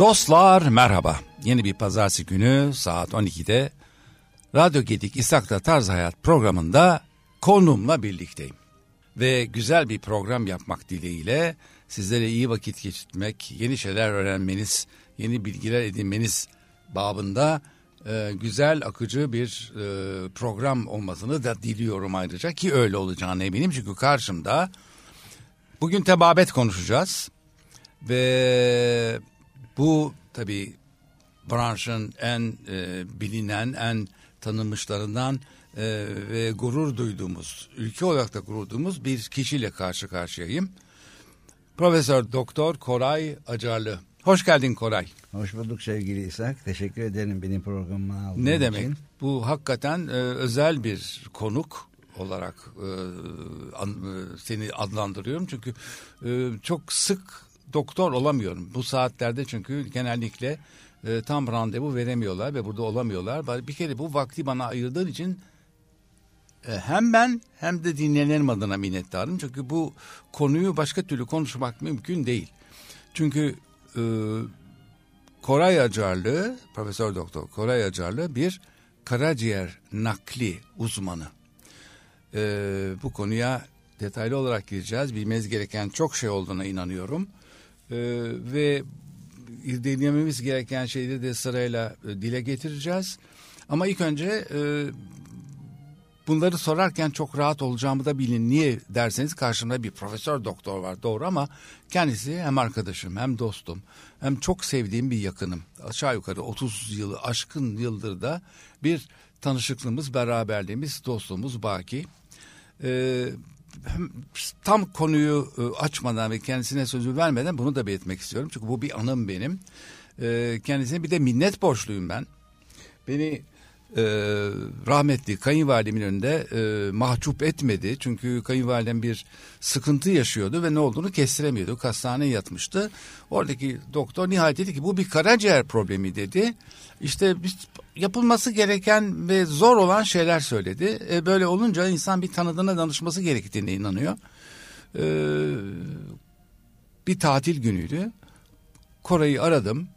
Dostlar merhaba. Yeni bir pazartesi günü saat 12'de Radyo Gedik İsak'ta Tarz-ı Hayat programında konuğumla birlikteyim. Ve güzel bir program yapmak dileğiyle sizlere iyi vakit geçirmek, yeni şeyler öğrenmeniz, yeni bilgiler edinmeniz babında güzel, akıcı bir program olmasını da diliyorum ayrıca ki öyle olacağına eminim. Çünkü karşımda bugün tebabet konuşacağız ve bu tabii branşın en bilinen, en tanınmışlarından ve gurur duyduğumuz, ülke olarak da gurur duyduğumuz bir kişiyle karşı karşıyayım. Profesör Doktor Koray Acarlı. Hoş geldin Koray. Hoş bulduk sevgili İshak. Teşekkür ederim benim programıma aldığın için. Ne demek? İçin. Bu hakikaten özel bir konuk olarak seni adlandırıyorum. Çünkü çok sık doktor olamıyorum bu saatlerde, çünkü genellikle tam randevu veremiyorlar ve burada olamıyorlar. Bir kere bu vakti bana ayırdığın için hem ben hem de dinleyenlerim adına minnettarım. Çünkü bu konuyu başka türlü konuşmak mümkün değil. Çünkü Koray Acarlı, Profesör Doktor Koray Acarlı bir karaciğer nakli uzmanı. Bu konuya detaylı olarak gireceğiz. Bilmeniz gereken çok şey olduğuna inanıyorum. Ve dinlememiz gereken şeyleri de sırayla dile getireceğiz. Ama ilk önce bunları sorarken çok rahat olacağımı da bilin. Niye derseniz karşımda bir profesör doktor var, doğru, ama kendisi hem arkadaşım hem dostum hem çok sevdiğim bir yakınım. Aşağı yukarı 30 yılı aşkın yıldır da bir tanışıklığımız, beraberliğimiz, dostluğumuz baki. Tam konuyu açmadan ve kendisine sözü vermeden bunu da belirtmek istiyorum. Çünkü bu bir anım benim. Kendisine bir de minnet borçluyum ben. Beni rahmetli kayınvalidemin önünde mahcup etmedi. Çünkü kayınvalidem bir sıkıntı yaşıyordu ve ne olduğunu kestiremiyordu. Hastaneye yatmıştı. Oradaki doktor nihayet dedi ki bu bir karaciğer problemi dedi. İşte biz yapılması gereken ve zor olan şeyler söyledi. Böyle olunca insan bir tanıdığına danışması gerektiğine inanıyor. Bir tatil günüydü. Koray'ı aradım.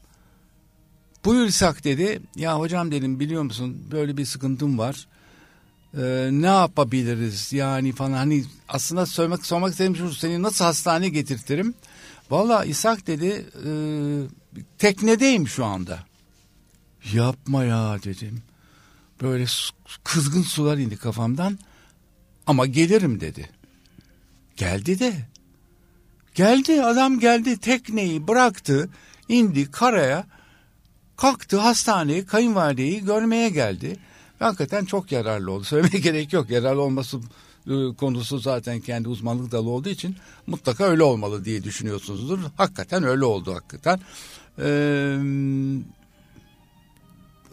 Buyur İshak dedi. Ya hocam dedim, biliyor musun böyle bir sıkıntım var. Ne yapabiliriz yani falan, hani aslında sormak istedim, şu seni nasıl hastaneye getirtirim. Valla İshak dedi, teknedeyim şu anda. Yapma ya dedim. Böyle kızgın sular indi kafamdan. Ama gelirim dedi. Geldi de. Geldi, adam geldi, tekneyi bıraktı, indi karaya. Kalktı, hastaneye kayınvalideyi görmeye geldi. Hakikaten çok yararlı oldu. Söylemeye gerek yok. Yararlı olması konusu zaten kendi uzmanlık dalı olduğu için mutlaka öyle olmalı diye düşünüyorsunuzdur. Hakikaten öyle oldu hakikaten.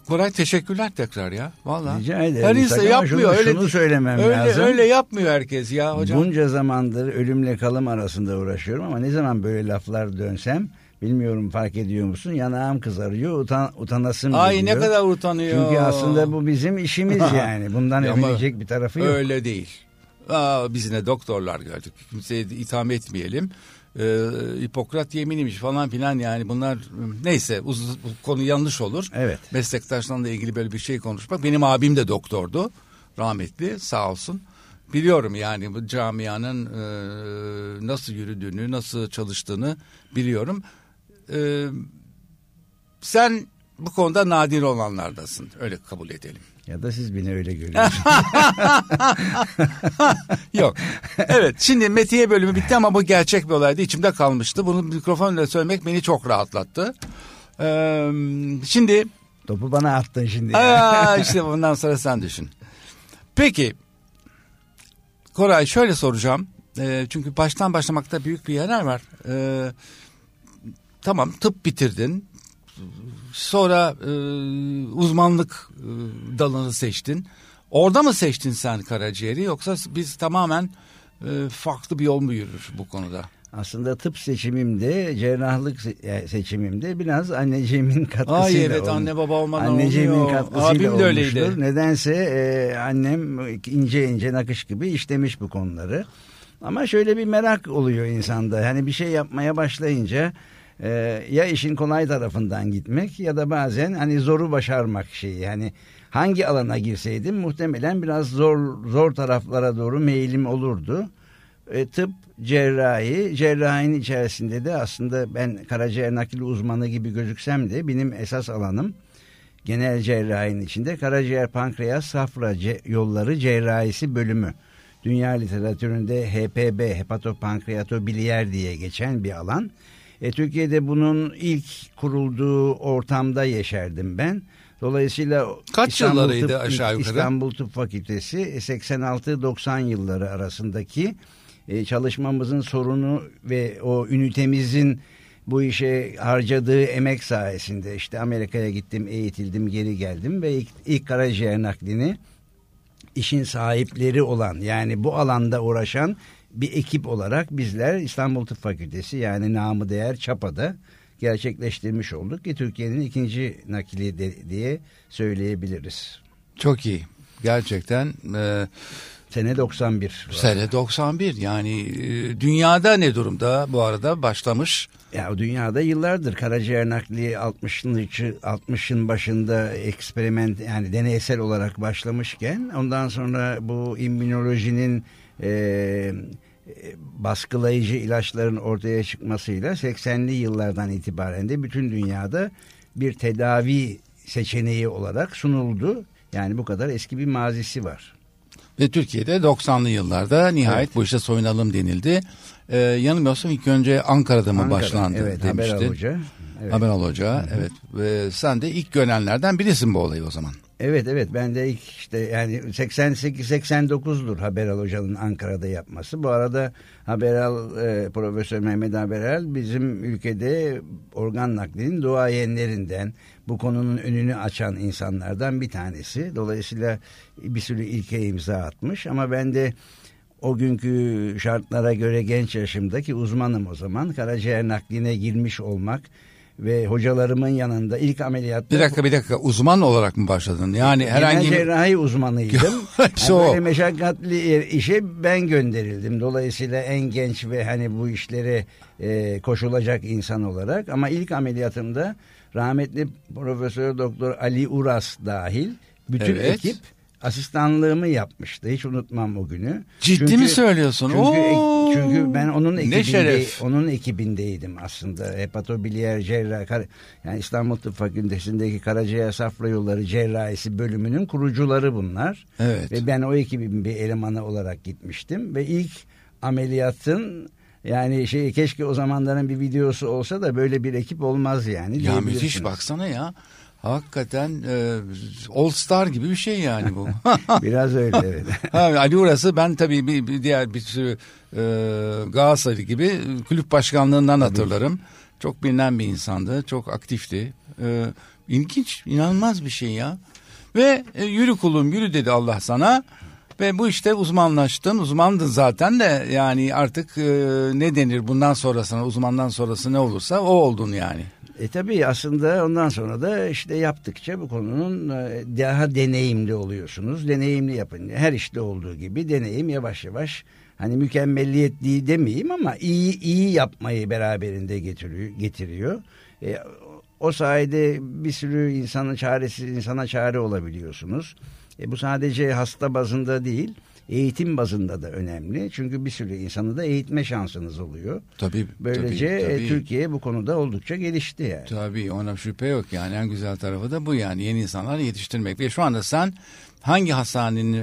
Koray teşekkürler tekrar ya. Vallahi. Rica ederim. Her insan yapmıyor. Şunu söylemem lazım. Öyle yapmıyor herkes ya hocam. Bunca zamandır ölümle kalım arasında uğraşıyorum ama ne zaman böyle laflar dönsem, bilmiyorum fark ediyor musun? Yanağım kızarıyor, utanasım geliyor. Ay ne kadar utanıyor. Çünkü aslında bu bizim işimiz yani. Bundan övünecek bir tarafı yok. Öyle değil. Biz ne doktorlar gördük. Kimseye itham etmeyelim. Hipokrat yeminiymiş falan filan yani bunlar. Neyse konu yanlış olur. Evet. Meslektaşlarla ilgili böyle bir şey konuşmak. Benim abim de doktordu. Rahmetli sağ olsun. Biliyorum yani bu camianın nasıl yürüdüğünü, nasıl çalıştığını biliyorum. Sen bu konuda nadir olanlardasın. Öyle kabul edelim. Ya da siz beni öyle görüyorsunuz. Yok. Evet, şimdi Metiye bölümü bitti ama bu gerçek bir olaydı. İçimde kalmıştı. Bunu mikrofonla söylemek beni çok rahatlattı. Şimdi... Topu bana attın şimdi. İşte bundan sonra sen düşün. Peki... Koray şöyle soracağım. Çünkü baştan başlamakta büyük bir yarar var. Tamam, tıp bitirdin. Sonra uzmanlık dalını seçtin. Orada mı seçtin sen karaciğeri, yoksa biz tamamen farklı bir yol mu yürür bu konuda? Aslında tıp seçimimde, cerrahlık seçimimde biraz anneciğimin katkısıyla olmuştur. Ay evet, anne baba olmadan anneciğimin olmuyor. Katkısıyla abim de olmuştur. Öyleydi. Nedense annem ince ince nakış gibi işlemiş bu konuları. Ama şöyle bir merak oluyor insanda. Hani bir şey yapmaya başlayınca ya işin kolay tarafından gitmek ya da bazen hani zoru başarmak şeyi. Hani hangi alana girseydim muhtemelen biraz zor taraflara doğru meyilim olurdu. Tıp, cerrahinin içerisinde de aslında ben karaciğer nakli uzmanı gibi gözüksem de benim esas alanım genel cerrahinin içinde karaciğer, pankreas, safra yolları cerrahisi bölümü. Dünya literatüründe HPB, hepatopankreatobiliyer diye geçen bir alan. Türkiye'de bunun ilk kurulduğu ortamda yeşerdim ben. Dolayısıyla İstanbul Tıp Fakültesi 86-90 yılları arasındaki çalışmamızın sorunu ve o ünitemizin bu işe harcadığı emek sayesinde işte Amerika'ya gittim, eğitildim, geri geldim ve ilk karaciğer naklini işin sahipleri olan, yani bu alanda uğraşan bir ekip olarak bizler İstanbul Tıp Fakültesi, yani namı değer ÇAPA'da gerçekleştirmiş olduk ki Türkiye'nin ikinci nakli diye söyleyebiliriz. Çok iyi. Gerçekten. Sene 91. Sene 91. Yani dünyada ne durumda bu arada, başlamış? Ya dünyada yıllardır karaciğer nakli 60'ın başında eksperiment, yani deneysel olarak başlamışken ondan sonra bu immünolojinin baskılayıcı ilaçların ortaya çıkmasıyla 80'li yıllardan itibaren de bütün dünyada bir tedavi seçeneği olarak sunuldu. Yani bu kadar eski bir mazisi var. Ve Türkiye'de 90'lı yıllarda nihayet bu işe soyunalım denildi. Yanılmıyorsam ilk önce Ankara'da mı başlandı demiştin. Haberal Hoca. Evet. Haberal Hoca, evet. Ve sen de ilk görenlerden birisin bu olayı o zaman. Evet, ben de ilk işte yani 88-89'dur Haberal Hoca'nın Ankara'da yapması. Bu arada Haberal, Profesör Mehmet Haberal bizim ülkede organ naklinin duayenlerinden, bu konunun önünü açan insanlardan bir tanesi. Dolayısıyla bir sürü ilke imza atmış ama ben de o günkü şartlara göre genç yaşımdaki uzmanım o zaman, karaciğer nakline girmiş olmak ve hocalarımın yanında ilk ameliyatta... Bir dakika uzman olarak mı başladın? Yani herhangi bir... cerrahi uzmanıydım. Böyle meşakkatli işe ben gönderildim. Dolayısıyla en genç ve hani bu işlere koşulacak insan olarak, ama ilk ameliyatımda rahmetli Profesör Doktor Ali Uras dahil bütün ekip asistanlığımı yapmıştı. Hiç unutmam o günü. Ciddi mi söylüyorsun? Çünkü ben onun ekibindeydim aslında. Hepatobiliyer cerrahi, yani İstanbul Tıp Fakültesi'ndeki karaciğer safra yolları cerrahisi bölümünün kurucuları bunlar. Evet. Ve ben o ekibin bir elemanı olarak gitmiştim ve ilk ameliyatın, yani keşke o zamanların bir videosu olsa da böyle bir ekip olmaz yani. Ya müthiş, baksana ya. Hakikaten All Star gibi bir şey yani bu. Biraz öyle, evet. Ali Uras'ı ben tabii bir sürü Galatasaray gibi kulüp başkanlığından hatırlarım. Çok bilinen bir insandı, çok aktifti. İlginç, inanılmaz bir şey ya. Ve yürü kulum yürü dedi Allah sana. Ve bu işte uzmanlaştın, uzmandın zaten de, yani artık ne denir bundan sonrasına, uzmandan sonrası ne olursa o oldun yani. Tabii aslında ondan sonra da işte yaptıkça bu konunun daha deneyimli oluyorsunuz. Deneyimli yapın. Her işte olduğu gibi deneyim yavaş yavaş, hani mükemmelliyet değil demeyeyim ama iyi yapmayı beraberinde getiriyor. O sayede bir sürü insana çare olabiliyorsunuz. Bu sadece hasta bazında değil, eğitim bazında da önemli. Çünkü bir sürü insanı da eğitme şansınız oluyor. Tabii. Böylece tabii. Türkiye bu konuda oldukça gelişti yani. Tabii, ona şüphe yok yani. En güzel tarafı da bu yani. Yeni insanlar yetiştirmek. Ve şu anda sen hangi hastanenin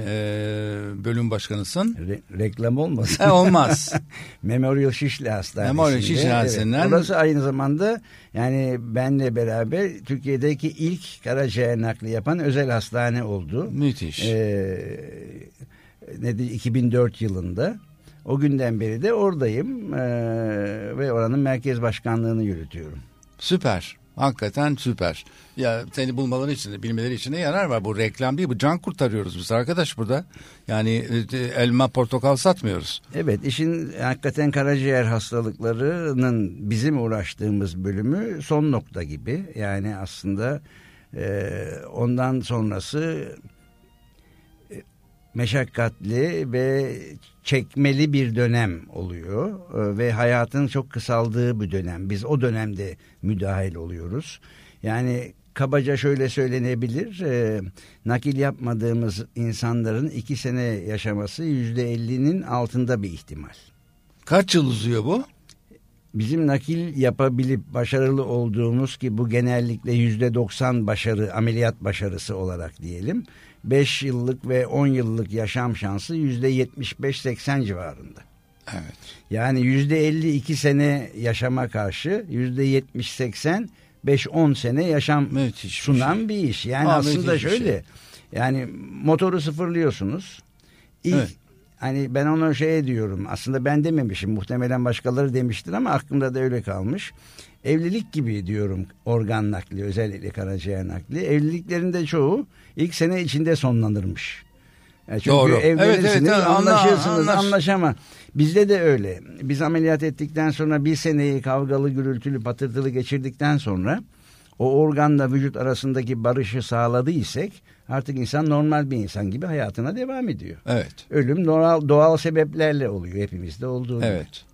bölüm başkanısın? Reklam olmasın. Olmaz. Memorial Şişli Hastanesi. Memorial Şişli Hastanesi'nden. Evet. Orası aynı zamanda yani benle beraber Türkiye'deki ilk karaciğer nakli yapan özel hastane oldu. Müthiş. 2004 yılında. O günden beri de oradayım ve oranın merkez başkanlığını yürütüyorum. Süper. Hakikaten süper. Ya seni bulmaları için de, bilmeleri için de yarar var. Bu reklam değil, bu can kurtarıyoruz biz arkadaş burada. Yani elma portakal satmıyoruz. Evet, işin hakikaten karaciğer hastalıklarının bizim uğraştığımız bölümü son nokta gibi. Yani aslında ondan sonrası meşakkatli ve çekmeli bir dönem oluyor ve hayatın çok kısaldığı bir dönem. Biz o dönemde müdahil oluyoruz. Yani kabaca şöyle söylenebilir, nakil yapmadığımız insanların 2 sene yaşaması %50'nin altında bir ihtimal. Kaç yıl uzuyor bu? Bizim nakil yapabilip başarılı olduğumuz, ki bu genellikle %90 başarı, ameliyat başarısı olarak diyelim, 5 yıllık ve 10 yıllık yaşam şansı %75-80 civarında. Evet. Yani %52 sene yaşama karşı %70-80 5-10 sene yaşam müthiş sunan bir iş. Yani aslında şöyle. Yani motoru sıfırlıyorsunuz. İlk, evet. Hani ben ona şey diyorum. Aslında ben dememişim. Muhtemelen başkaları demiştir ama aklımda da öyle kalmış. Evlilik gibi diyorum organ nakli, özellikle karaciğer nakli. Evliliklerin de çoğu ilk sene içinde sonlanırmış. Yani çünkü doğru. Evlenirsiniz, evet, anlaşırsınız, anlaşamaz. Bizde de öyle. Biz ameliyat ettikten sonra 1 seneyi kavgalı, gürültülü, patırtılı geçirdikten sonra o organla vücut arasındaki barışı sağladıysak artık insan normal bir insan gibi hayatına devam ediyor. Evet. Ölüm doğal sebeplerle oluyor, hepimizde olduğu gibi. Evet.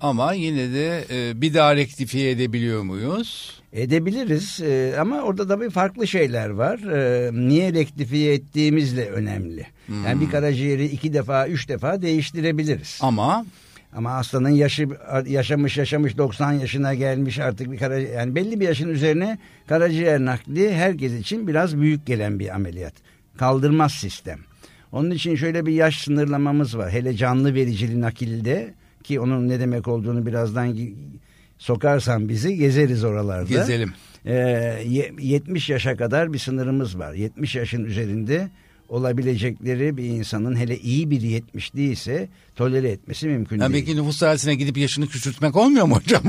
Ama yine de bir daha rektifiye edebiliyor muyuz? Edebiliriz ama orada da bir farklı şeyler var. Niye rektifiye ettiğimizle önemli. Yani bir karaciğeri 2 defa 3 defa değiştirebiliriz. Ama hastanın yaşı yaşamış 90 yaşına gelmiş artık bir karaciğer, yani belli bir yaşın üzerine karaciğer nakli herkes için biraz büyük gelen bir ameliyat. Kaldırmaz sistem. Onun için şöyle bir yaş sınırlamamız var. Hele canlı vericili nakilde, ki onun ne demek olduğunu birazdan sokarsan bizi gezeriz oralarda. Gezelim. 70 yaşa kadar bir sınırımız var. 70 yaşın üzerinde olabilecekleri bir insanın, hele iyi bir 70'li ise, tolere etmesi mümkün değil. Belki nüfus sahasına gidip yaşını küçültmek olmuyor mu hocam?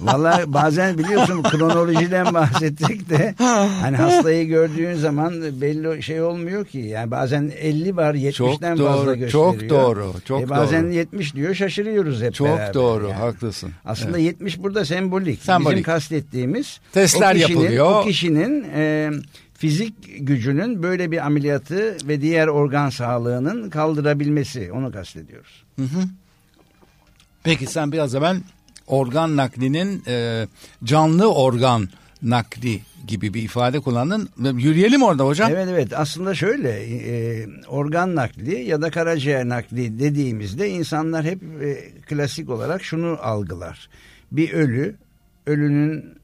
Valla bazen biliyorsun kronolojiden bahsettik de hani hastayı gördüğün zaman belli şey olmuyor ki. Yani bazen 50 var, 70'ten çok fazla doğru, gösteriyor. Çok doğru. Çok bazen doğru. 70 diyor, şaşırıyoruz hep çok beraber. Çok doğru, yani. Haklısın. Aslında evet. 70 burada sembolik. Bizim kastettiğimiz testler, o kişinin, yapılıyor. O kişinin fizik gücünün böyle bir ameliyatı ve diğer organ sağlığının kaldırabilmesi, onu kastediyoruz. Hı hı. Peki sen biraz da ben organ naklinin canlı organ nakli gibi bir ifade kullandın. Yürüyelim orada hocam. Evet aslında şöyle organ nakli ya da karaciğer nakli dediğimizde insanlar hep klasik olarak şunu algılar. Bir ölünün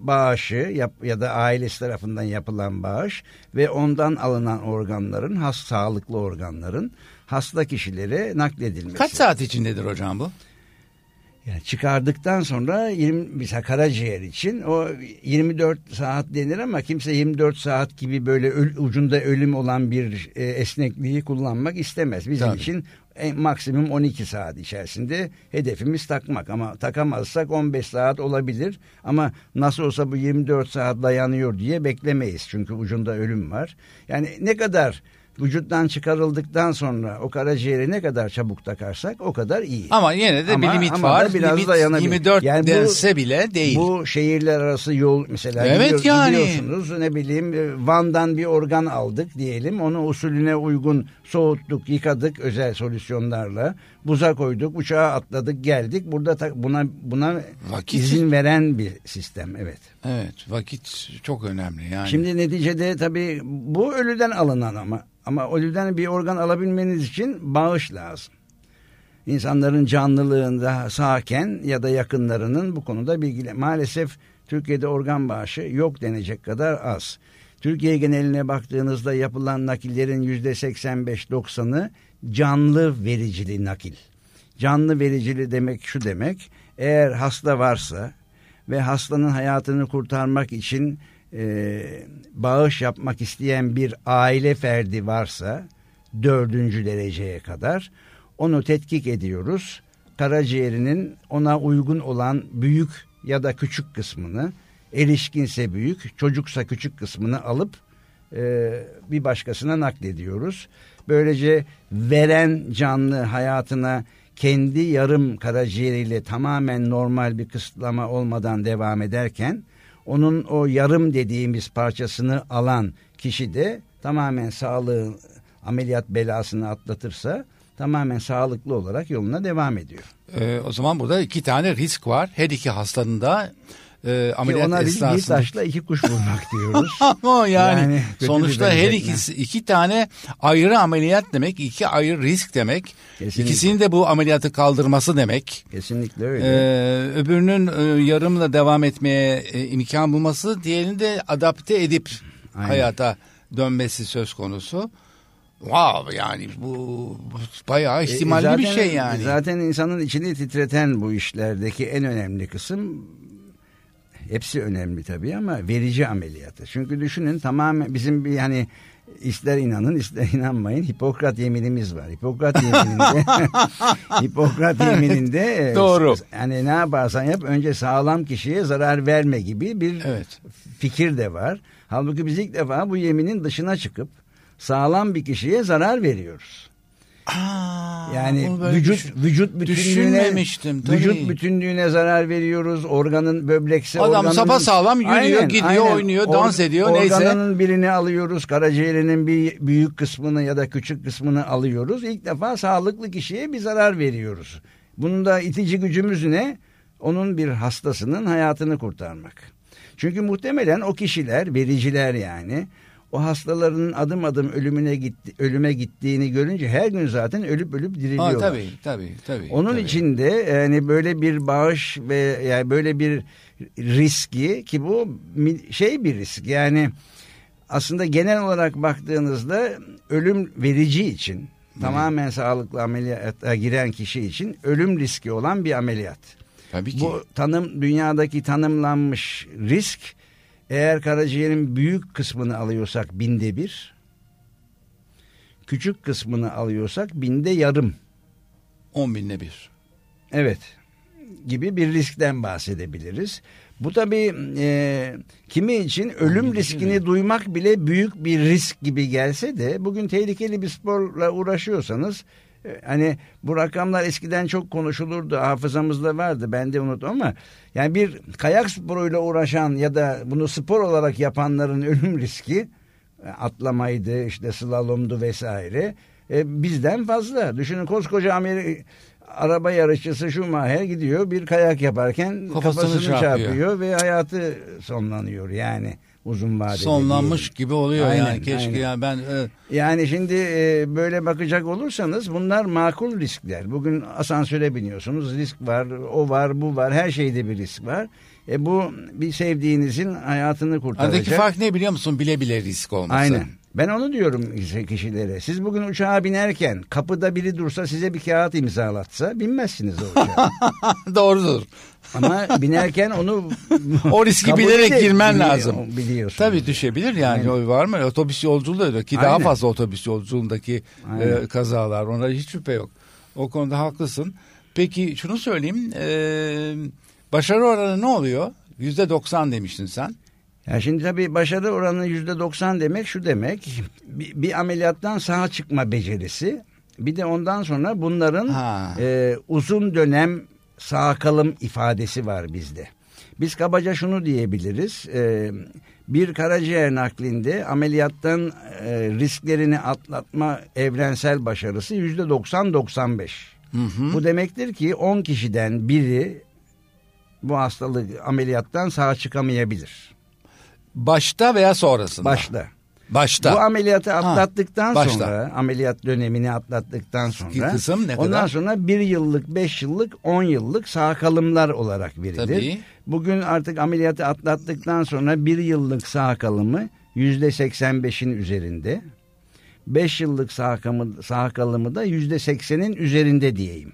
bağışı ya da ailesi tarafından yapılan bağış ve ondan alınan organların, sağlıklı organların hasta kişilere nakledilmesi. Kaç saat içindedir hocam bu? Yani çıkardıktan sonra mesela karaciğer için o 24 saat denir ama kimse 24 saat gibi böyle ucunda ölüm olan bir esnekliği kullanmak istemez. Bizim tabii. için maksimum 12 saat içerisinde hedefimiz takmak, ama takamazsak 15 saat olabilir ama nasıl olsa bu 24 saat dayanıyor diye beklemeyiz çünkü ucunda ölüm var. Yani ne kadar vücuttan çıkarıldıktan sonra o karaciğeri ne kadar çabuk takarsak o kadar iyi. Ama yine de bir limit var. Ama biraz dayanabilir. 24 yani dense bile değil. Bu şehirler arası yol mesela. Evet biliyorsunuz yani. Ne bileyim, Van'dan bir organ aldık diyelim. Onu usulüne uygun soğuttuk, yıkadık özel solüsyonlarla. Buza koyduk, uçağa atladık, geldik. Burada buna vakit. İzin veren bir sistem. Evet vakit çok önemli yani. Şimdi neticede tabii bu ölüden alınan ama ölüden bir organ alabilmeniz için bağış lazım. İnsanların canlılığında sağken ya da yakınlarının bu konuda maalesef Türkiye'de organ bağışı yok denecek kadar az. Türkiye geneline baktığınızda yapılan nakillerin %85-90'ı canlı vericili nakil. Canlı vericili demek şu demek: eğer hasta varsa ve hastanın hayatını kurtarmak için bağış yapmak isteyen bir aile ferdi varsa 4. dereceye kadar onu tetkik ediyoruz. Karaciğerinin ona uygun olan büyük ya da küçük kısmını, erişkinse büyük, çocuksa küçük kısmını alıp bir başkasına naklediyoruz. Böylece veren canlı hayatına kendi yarım karaciğeriyle tamamen normal bir kısıtlama olmadan devam ederken, onun o yarım dediğimiz parçasını alan kişi de tamamen sağlığı ameliyat belasını atlatırsa tamamen sağlıklı olarak yoluna devam ediyor. O zaman burada iki tane risk var. Her iki hastanın da ameliyat ona esnasında. Bir taşla iki kuş vurmak diyoruz. Ama yani sonuçta her iki tane ayrı ameliyat demek, iki ayrı risk demek. Kesinlikle. İkisinin de bu ameliyatı kaldırması demek. Kesinlikle öyle. Öbürünün yarımla devam etmeye imkan bulması, diğerini de adapte edip aynen hayata dönmesi söz konusu. Wow, yani bu bayağı ihtimalli zaten, bir şey yani. Zaten insanın içini titreten bu işlerdeki en önemli kısım, hepsi önemli tabii ama verici ameliyatı. Çünkü düşünün, tamamen bizim bir yani ister inanın ister inanmayın Hipokrat yeminimiz var. Hipokrat yemininde Hipokrat yemininde doğru. Yani ne yaparsan yap önce sağlam kişiye zarar verme gibi bir evet fikir de var. Halbuki biz ilk defa bu yeminin dışına çıkıp sağlam bir kişiye zarar veriyoruz. Yani vücut bütünlüğüne zarar veriyoruz. Organın, böbrekse adam organın, sapa sağlam yürüyor, aynen, gidiyor, aynen, oynuyor, dans ediyor, neyse. Organın birini alıyoruz, karaciğerinin bir büyük kısmını ya da küçük kısmını alıyoruz. İlk defa sağlıklı kişiye bir zarar veriyoruz. Bunun da itici gücümüz ne? Onun bir hastasının hayatını kurtarmak. Çünkü muhtemelen o kişiler, vericiler yani, o hastalarının adım adım ölüme gittiğini görünce her gün zaten ölüp diriliyorlar. Tabii. Onun için de yani böyle bir bağış ve yani böyle bir riski, ki bu şey bir risk. Yani aslında genel olarak baktığınızda ölüm verici için, hı, tamamen sağlıklı ameliyata giren kişi için ölüm riski olan bir ameliyat. Tabii ki. Bu dünyadaki tanımlanmış risk, eğer karaciğerin büyük kısmını alıyorsak 1/1000, küçük kısmını alıyorsak 1/1000, 10/1000. Evet, gibi bir riskten bahsedebiliriz. Bu tabii kimi için ölüm riskini duymak bile büyük bir risk gibi gelse de, bugün tehlikeli bir sporla uğraşıyorsanız, hani bu rakamlar eskiden çok konuşulurdu, hafızamızda vardı, ben de unuttum ama yani bir kayak sporuyla uğraşan ya da bunu spor olarak yapanların ölüm riski, atlamaydı, işte slalomdu vesaire, bizden fazla. Düşünün, koskoca araba yarışçısı Schumacher gidiyor, bir kayak yaparken kafasını çarpıyor ve hayatı sonlanıyor yani. Uzun vadeli sonlanmış gibi oluyor, aynen, yani keşke aynen. Ya ben yani şimdi böyle bakacak olursanız bunlar makul riskler. Bugün asansöre biniyorsunuz, risk var, o var, bu var, her şeyde bir risk var. Bu bir sevdiğinizin hayatını kurtaracak. Aradaki fark ne biliyor musun? Bile bile risk olması. Aynen. Ben onu diyorum kişilere. Siz bugün uçağa binerken kapıda biri dursa, size bir kağıt imzalatsa, binmezsiniz o uçağa. Doğrudur. Ama binerken onu o riski bilerek girmen lazım. Biliyorsun. Tabii düşebilir yani. Aynen. Var mı? Otobüs yolculuğu ki daha fazla, otobüs yolculuğundaki kazalar. Ona hiç şüphe yok. O konuda haklısın. Peki şunu söyleyeyim. Başarı oranı ne oluyor? %90 demiştin sen. Ya şimdi tabii başarı oranı %90 demek şu demek. Bir ameliyattan sağ çıkma becerisi. Bir de ondan sonra bunların uzun dönem sağ kalım ifadesi var bizde. Biz kabaca şunu diyebiliriz. Bir karaciğer naklinde ameliyattan risklerini atlatma evrensel başarısı %90-95. Hı hı. Bu demektir ki 10 kişiden biri bu hastalık ameliyattan sağ çıkamayabilir. Başta veya sonrasında? Başta. Bu ameliyatı atlattıktan sonra, ameliyat dönemini atlattıktan sonra, kısım ne kadar? Ondan sonra 1 yıllık, 5 yıllık, 10 yıllık sağ kalımlar olarak verilir. Tabii. Bugün artık ameliyatı atlattıktan sonra 1 yıllık sağ kalımı %85'in üzerinde, 5 yıllık sağ kalımı da 80'in üzerinde diyeyim.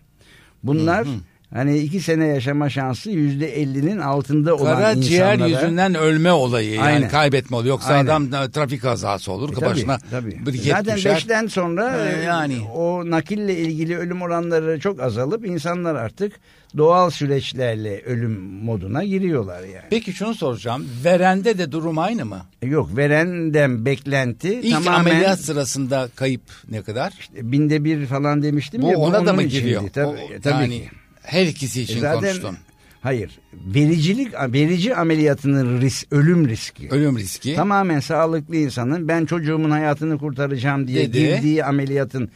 Bunlar... Hı hı. Hani 2 sene yaşama şansı %50'nin altında olan insanlara. Karaciğer yüzünden ölme olayı yani, aynen, kaybetme oluyor. Yoksa aynen, adam trafik kazası olur. Başına briket zaten düşer. 5'ten sonra yani o nakille ilgili ölüm oranları çok azalıp insanlar artık doğal süreçlerle ölüm moduna giriyorlar yani. Peki şunu soracağım. Verende de durum aynı mı? Yok, verenden beklenti İlk tamamen... ameliyat sırasında kayıp ne kadar? İşte 1/1000 falan demiştim bu ya. Bu ona da mı giriyor? Tabii yani... Her ikisi için zaten konuştum. Hayır. Verici ameliyatının ölüm riski. Ölüm riski. Tamamen sağlıklı insanın ben çocuğumun hayatını kurtaracağım diye girdiği ameliyatın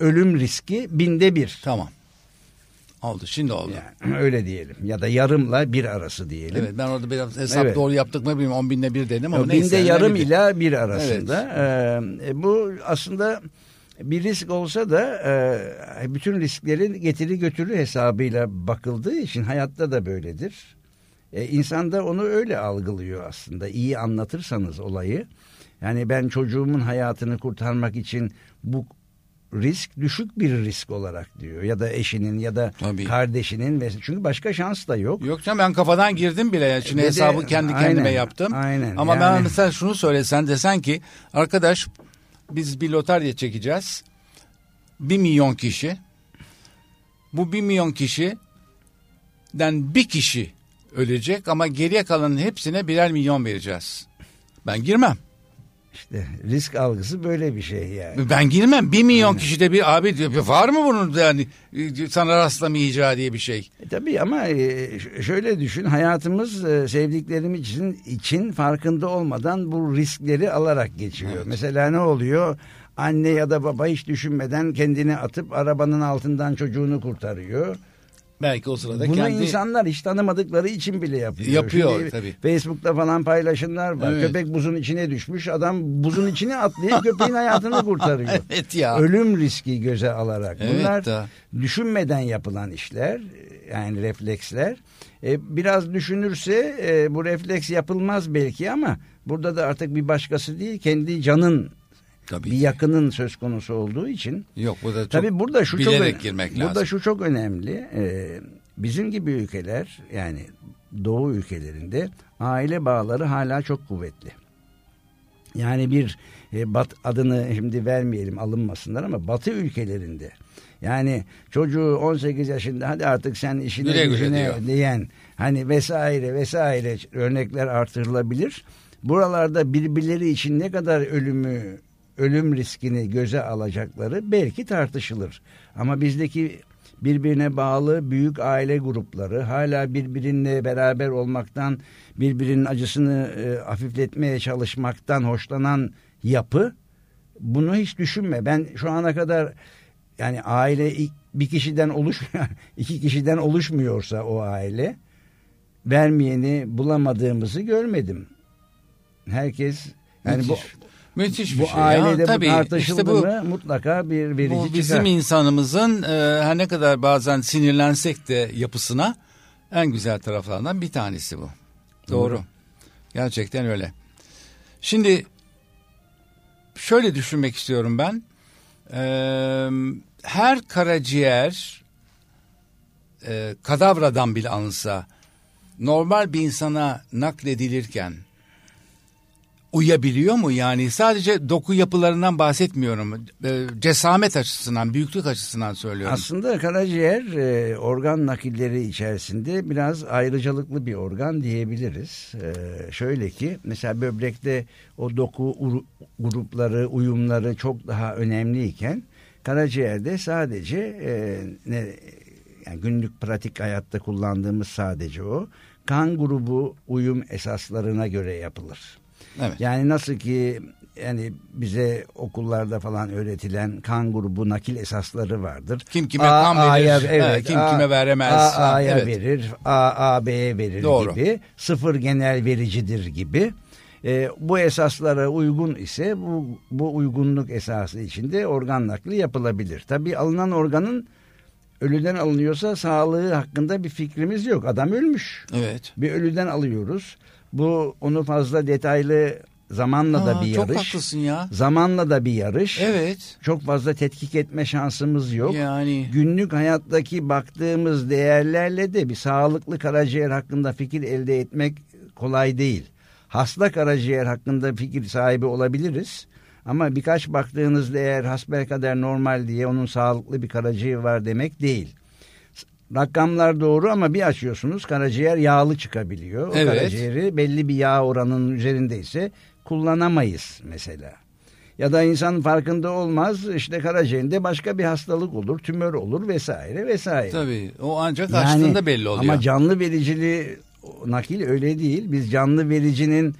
ölüm riski 1/1000. Tamam. Oldu. Şimdi oldu. Yani, öyle diyelim. Ya da yarımla 1 arası diyelim. Evet, ben orada biraz hesap doğru yaptık mı bilmiyorum. 10.000'le 1 dedim ama neyse. 10.000'de yarım ila 1 arasında. Evet. Bu aslında bir risk olsa da bütün risklerin getiri götürü hesabıyla bakıldığı için hayatta da böyledir. İnsan da onu öyle algılıyor aslında. İyi anlatırsanız olayı. Yani ben çocuğumun hayatını kurtarmak için bu risk düşük bir risk olarak diyor. Ya da eşinin ya da tabii kardeşinin. Çünkü başka şans da yok. Yok canım, ben kafadan girdim bile. Yani şimdi hesabı kendi kendime yaptım. Aynen, ama yani ben mesela şunu söylesen, desen ki arkadaş biz bir lotarya çekeceğiz. 1 milyon kişi. Bu 1 milyon kişiden bir kişi ölecek ama geriye kalanın hepsine 1'er milyon vereceğiz. Ben girmem. İşte risk algısı böyle bir şey yani. Ben girmem. 1 milyon aynen kişide bir abi diyor. Var mı bunun yani sana rastlamayacağı diye bir şey? Tabii ama şöyle düşün. Hayatımız sevdiklerimiz için farkında olmadan bu riskleri alarak geçiyor. Evet. Mesela ne oluyor? Anne ya da baba hiç düşünmeden kendini atıp arabanın altından çocuğunu kurtarıyor. Belki o sırada bunu kendi... insanlar hiç tanımadıkları için bile yapıyor. Şimdi tabii. Facebook'ta falan paylaşımlar var. Evet. Köpek buzun içine düşmüş. Adam buzun içine atlayıp köpeğin hayatını kurtarıyor. Evet ya. Ölüm riski göze alarak. Evet, bunlar düşünmeden yapılan işler. Yani refleksler. Biraz düşünürse bu refleks yapılmaz belki ama burada da artık bir başkası değil, kendi canın, tabii bir yakının söz konusu olduğu için. Yok, bu da çok tabii burada şu bilerek çok girmek lazım. Burada şu çok önemli. Bizim gibi ülkeler, yani Doğu ülkelerinde aile bağları hala çok kuvvetli. Yani bir adını şimdi vermeyelim, alınmasınlar ama Batı ülkelerinde yani çocuğu 18 yaşında hadi artık sen işine gücüne diyen hani vesaire örnekler artırılabilir. Buralarda birbirleri için ne kadar ölüm riskini göze alacakları belki tartışılır. Ama bizdeki birbirine bağlı büyük aile grupları hala birbirine beraber olmaktan, birbirinin acısını hafifletmeye çalışmaktan hoşlanan yapı, bunu hiç düşünme. Ben şu ana kadar yani aile bir kişiden oluşmuyor, 2 kişiden oluşmuyorsa o aile, vermeyeni bulamadığımızı görmedim. Herkes yani müthiş bir şey. Ailede tabii, tartışıldı işte mı mutlaka bir verici çıkar. Bu bizim insanımızın her ne kadar bazen sinirlensek de yapısına en güzel taraflarından bir tanesi bu. Doğru. Gerçekten öyle. Şimdi şöyle düşünmek istiyorum ben. Her karaciğer kadavradan bile alınsa normal bir insana nakledilirken uyabiliyor mu? Yani sadece doku yapılarından bahsetmiyorum. Cesamet açısından, büyüklük açısından söylüyorum. Aslında karaciğer organ nakilleri içerisinde biraz ayrıcalıklı bir organ diyebiliriz. Şöyle ki mesela böbrekte o doku grupları, uyumları çok daha önemliyken karaciğerde sadece yani günlük pratik hayatta kullandığımız sadece o kan grubu uyum esaslarına göre yapılır. Evet. Yani nasıl ki yani bize okullarda falan öğretilen kan grubu nakil esasları vardır. Kim kime kan verir, kim kime veremez. A'ya verir, AB'ye verir gibi. Sıfır genel vericidir gibi. Bu esaslara uygun ise bu uygunluk esası içinde organ nakli yapılabilir. Tabii alınan organın ölüden alınıyorsa sağlığı hakkında bir fikrimiz yok. Adam ölmüş. Evet. Bir ölüden alıyoruz. Bu onu fazla detaylı zamanla da bir yarış. Çok haklısın ya. Zamanla da bir yarış. Evet. Çok fazla tetkik etme şansımız yok. Yani. Günlük hayattaki baktığımız değerlerle de bir sağlıklı karaciğer hakkında fikir elde etmek kolay değil. Hasta karaciğer hakkında fikir sahibi olabiliriz. Ama birkaç baktığınız değer hasbelkader normal diye onun sağlıklı bir karaciğeri var demek değil. Rakamlar doğru ama bir açıyorsunuz karaciğer yağlı çıkabiliyor. O karaciğeri belli bir yağ oranının üzerindeyse kullanamayız mesela. Ya da insan farkında olmaz, işte karaciğerinde başka bir hastalık olur, tümör olur vesaire vesaire. Tabii o ancak açtığında belli oluyor. Ama canlı vericili nakil öyle değil. Biz canlı vericinin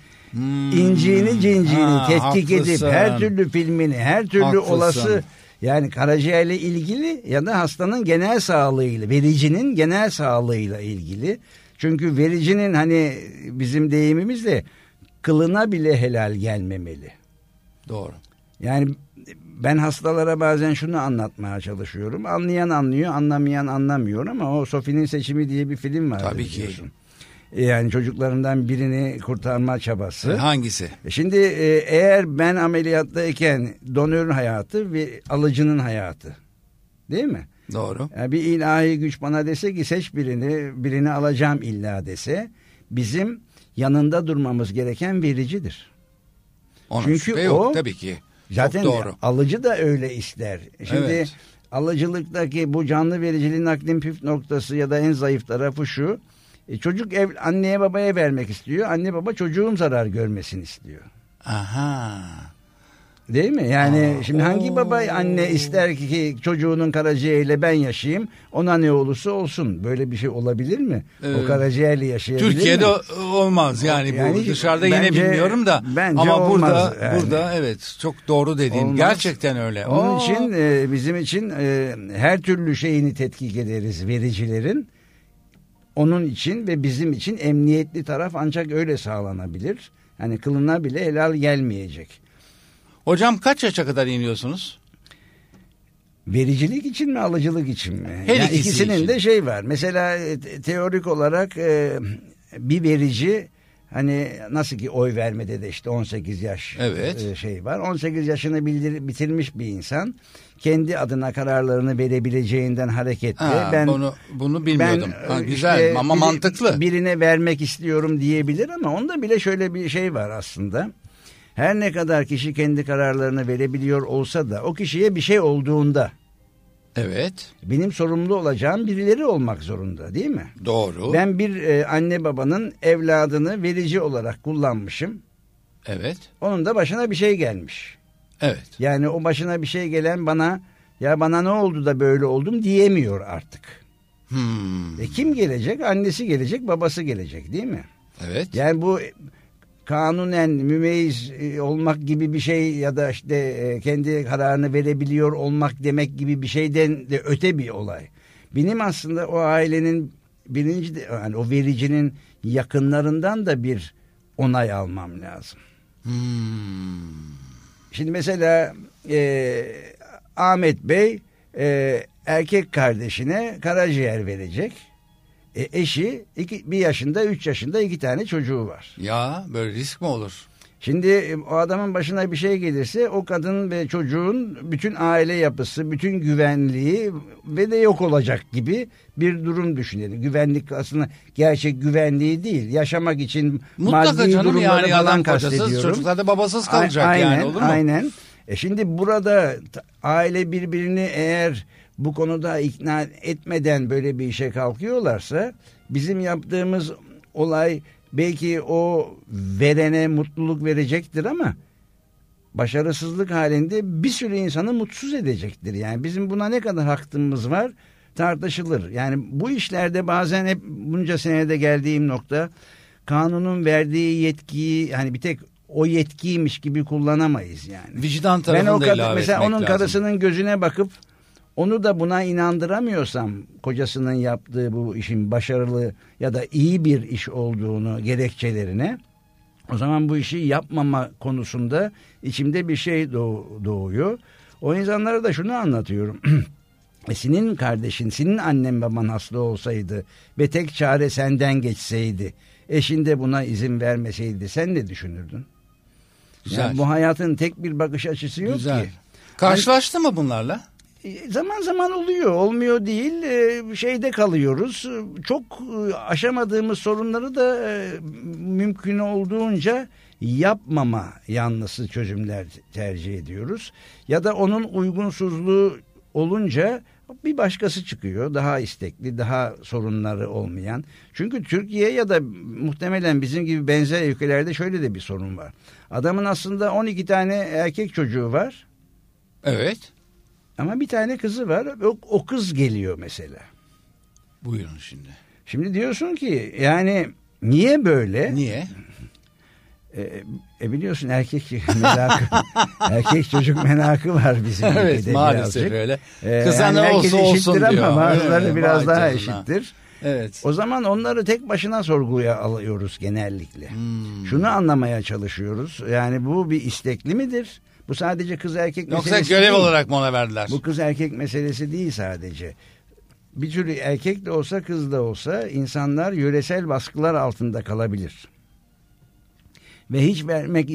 inciğini cinciğini tetkik edip her türlü filmini, her türlü olası... Yani karaciğerle ilgili ya da hastanın genel sağlığıyla, vericinin genel sağlığıyla ilgili. Çünkü vericinin hani bizim deyimimizle kılına bile helal gelmemeli. Doğru. Yani ben hastalara bazen şunu anlatmaya çalışıyorum. Anlayan anlıyor, anlamayan anlamıyor ama o Sophie'nin Seçimi diye bir film var. Tabii ki. Diyorsun. Yani çocuklarından birini kurtarma çabası. Hangisi? Şimdi eğer ben ameliyattayken donörün hayatı ve alıcının hayatı. Değil mi? Doğru. Yani bir ilahi güç bana dese ki seç birini alacağım illa dese bizim yanında durmamız gereken vericidir. Onun çünkü o tabii ki. Zaten doğru. Alıcı da öyle ister. Şimdi evet. Alıcılıktaki bu canlı vericiliğin naklin püf noktası ya da en zayıf tarafı şu. Çocuk anneye babaya vermek istiyor. Anne baba çocuğum zarar görmesin istiyor. Aha. Değil mi? Yani şimdi hangi baba anne ister ki çocuğunun karaciğeriyle ben yaşayayım. Ona ne olursa olsun. Böyle bir şey olabilir mi? O karaciğerle yaşayabilir Türkiye'de mi? Türkiye'de olmaz yani bu dışarıda bence, yine bilmiyorum da. Ama burada yani. Burada evet çok doğru dediğin. Olmaz. Gerçekten öyle. Onun için bizim için her türlü şeyini tetkik ederiz vericilerin. Onun için ve bizim için emniyetli taraf ancak öyle sağlanabilir. Yani kılına bile helal gelmeyecek. Hocam kaç yaşa kadar iniyorsunuz? Vericilik için mi alıcılık için mi? Her yani ikisinin için. De şey var. Mesela teorik olarak bir verici hani nasıl ki oy vermede de işte 18 yaş evet. şey var. 18 yaşını bitirmiş bir insan kendi adına kararlarını verebileceğinden hareketle bunu bilmiyordum. Güzel işte ama mantıklı. Birine vermek istiyorum diyebilir ama onda bile şöyle bir şey var aslında. Her ne kadar kişi kendi kararlarını verebiliyor olsa da o kişiye bir şey olduğunda evet. Benim sorumlu olacağım birileri olmak zorunda değil mi? Doğru. Ben bir anne babanın evladını verici olarak kullanmışım. Evet. Onun da başına bir şey gelmiş. Evet. Yani o başına bir şey gelen bana ne oldu da böyle oldum diyemiyor artık. Kim gelecek? Annesi gelecek, babası gelecek değil mi? Evet. Yani bu kanunen mümeyyiz olmak gibi bir şey ya da işte kendi kararını verebiliyor olmak demek gibi bir şeyden de öte bir olay. Benim aslında o ailenin birinci yani o vericinin yakınlarından da bir onay almam lazım. Şimdi mesela Ahmet Bey erkek kardeşine karaciğer verecek. Eşi 1 yaşında 3 yaşında 2 tane çocuğu var. Ya böyle risk mi olur? Şimdi o adamın başına bir şey gelirse o kadın ve çocuğun bütün aile yapısı, bütün güvenliği ve de yok olacak gibi bir durum düşünelim. Güvenlik aslında gerçek güvenliği değil. Yaşamak için mutlaka maddi durumları yani falan kastediyorum. Kocasız, çocuklar da babasız kalacak yani olur mu? Aynen. Şimdi burada aile birbirini eğer bu konuda ikna etmeden böyle bir işe kalkıyorlarsa bizim yaptığımız olay belki o verene mutluluk verecektir ama başarısızlık halinde bir sürü insanı mutsuz edecektir. Yani bizim buna ne kadar hakkımız var tartışılır. Yani bu işlerde bazen hep bunca senede geldiğim nokta kanunun verdiği yetkiyi hani bir tek o yetkiymiş gibi kullanamayız yani. Vicdan tarafını da ilave etmek lazım. Mesela onun karısının gözüne bakıp onu da buna inandıramıyorsam kocasının yaptığı bu işin başarılı ya da iyi bir iş olduğunu gerekçelerine o zaman bu işi yapmama konusunda içimde bir şey doğuyor. O insanlara da şunu anlatıyorum. Senin kardeşin, senin annen baban hasta olsaydı ve tek çare senden geçseydi, eşin de buna izin vermeseydi sen ne düşünürdün? Güzel. Yani bu hayatın tek bir bakış açısı yok Güzel. Ki. Karşılaştı mı bunlarla? Zaman zaman oluyor, olmuyor değil, şeyde kalıyoruz. Çok aşamadığımız sorunları da mümkün olduğunca yapmama yanlısı çözümler tercih ediyoruz. Ya da onun uygunsuzluğu olunca bir başkası çıkıyor. Daha istekli, daha sorunları olmayan. Çünkü Türkiye ya da muhtemelen bizim gibi benzer ülkelerde şöyle de bir sorun var. Adamın aslında 12 tane erkek çocuğu var. Evet. Ama bir tane kızı var. O kız geliyor mesela. Buyurun şimdi. Şimdi diyorsun ki yani niye böyle? Niye? Biliyorsun erkek çocuk menakı var bizim ülkede. Evet, maalesef öyle. Kıza ne olsa olsun diyor. Ama bazıları biraz daha eşittir. Evet. O zaman onları tek başına sorguya alıyoruz genellikle. Şunu anlamaya çalışıyoruz. Yani bu bir istekli midir? Bu sadece kız erkek meselesi değil. Yoksa görev olarak mı ona verdiler? Bu kız erkek meselesi değil sadece. Bir türlü erkek de olsa kız da olsa insanlar yöresel baskılar altında kalabilir. Ve hiç vermek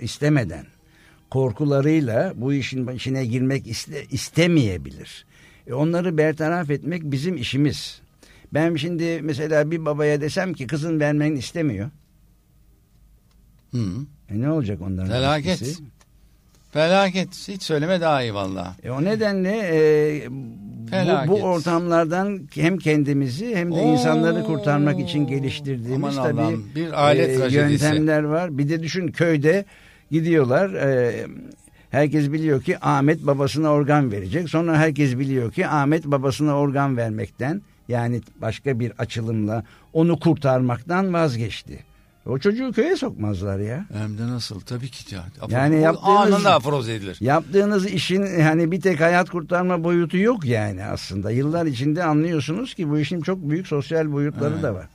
istemeden korkularıyla bu işin içine girmek istemeyebilir. Onları bertaraf etmek bizim işimiz. Ben şimdi mesela bir babaya desem ki kızın vermeni istemiyor. Ne olacak onların? Felaket. Hiç söyleme daha iyi valla. O nedenle bu ortamlardan hem kendimizi hem de insanları kurtarmak için geliştirdiğimiz tabii yöntemler var. Bir de düşün, köyde gidiyorlar. Herkes biliyor ki Ahmet babasına organ verecek. Sonra herkes biliyor ki Ahmet babasına organ vermekten, yani başka bir açılımla onu kurtarmaktan vazgeçti. O çocuğu köye sokmazlar ya. Hem de nasıl? Tabii ki ya. Yani anında aforoz edilir. Yaptığınız işin yani bir tek hayat kurtarma boyutu yok yani aslında. Yıllar içinde anlıyorsunuz ki bu işin çok büyük sosyal boyutları da var.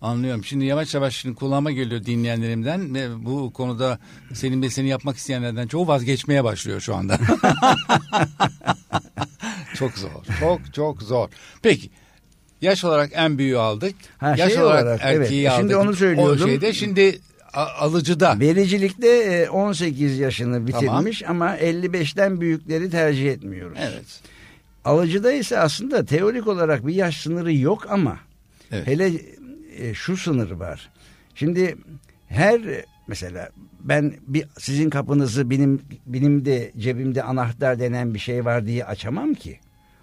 Anlıyorum. Şimdi yavaş yavaş kulağıma geliyor dinleyenlerimden ve bu konuda senin besini yapmak isteyenlerden çoğu vazgeçmeye başlıyor şu anda. Çok zor. Peki. Yaş olarak en büyüğü aldık. Yaş olarak erkeği aldık. Şimdi onu söylüyordum. Şimdi alıcıda. Vericilikte 18 yaşını bitirmiş ama 55'ten büyükleri tercih etmiyoruz. Evet. Alıcıda ise aslında teorik olarak bir yaş sınırı yok ama hele şu sınır var. Şimdi mesela ben sizin kapınızı benim de cebimde anahtar denen bir şey var diye açamam ki.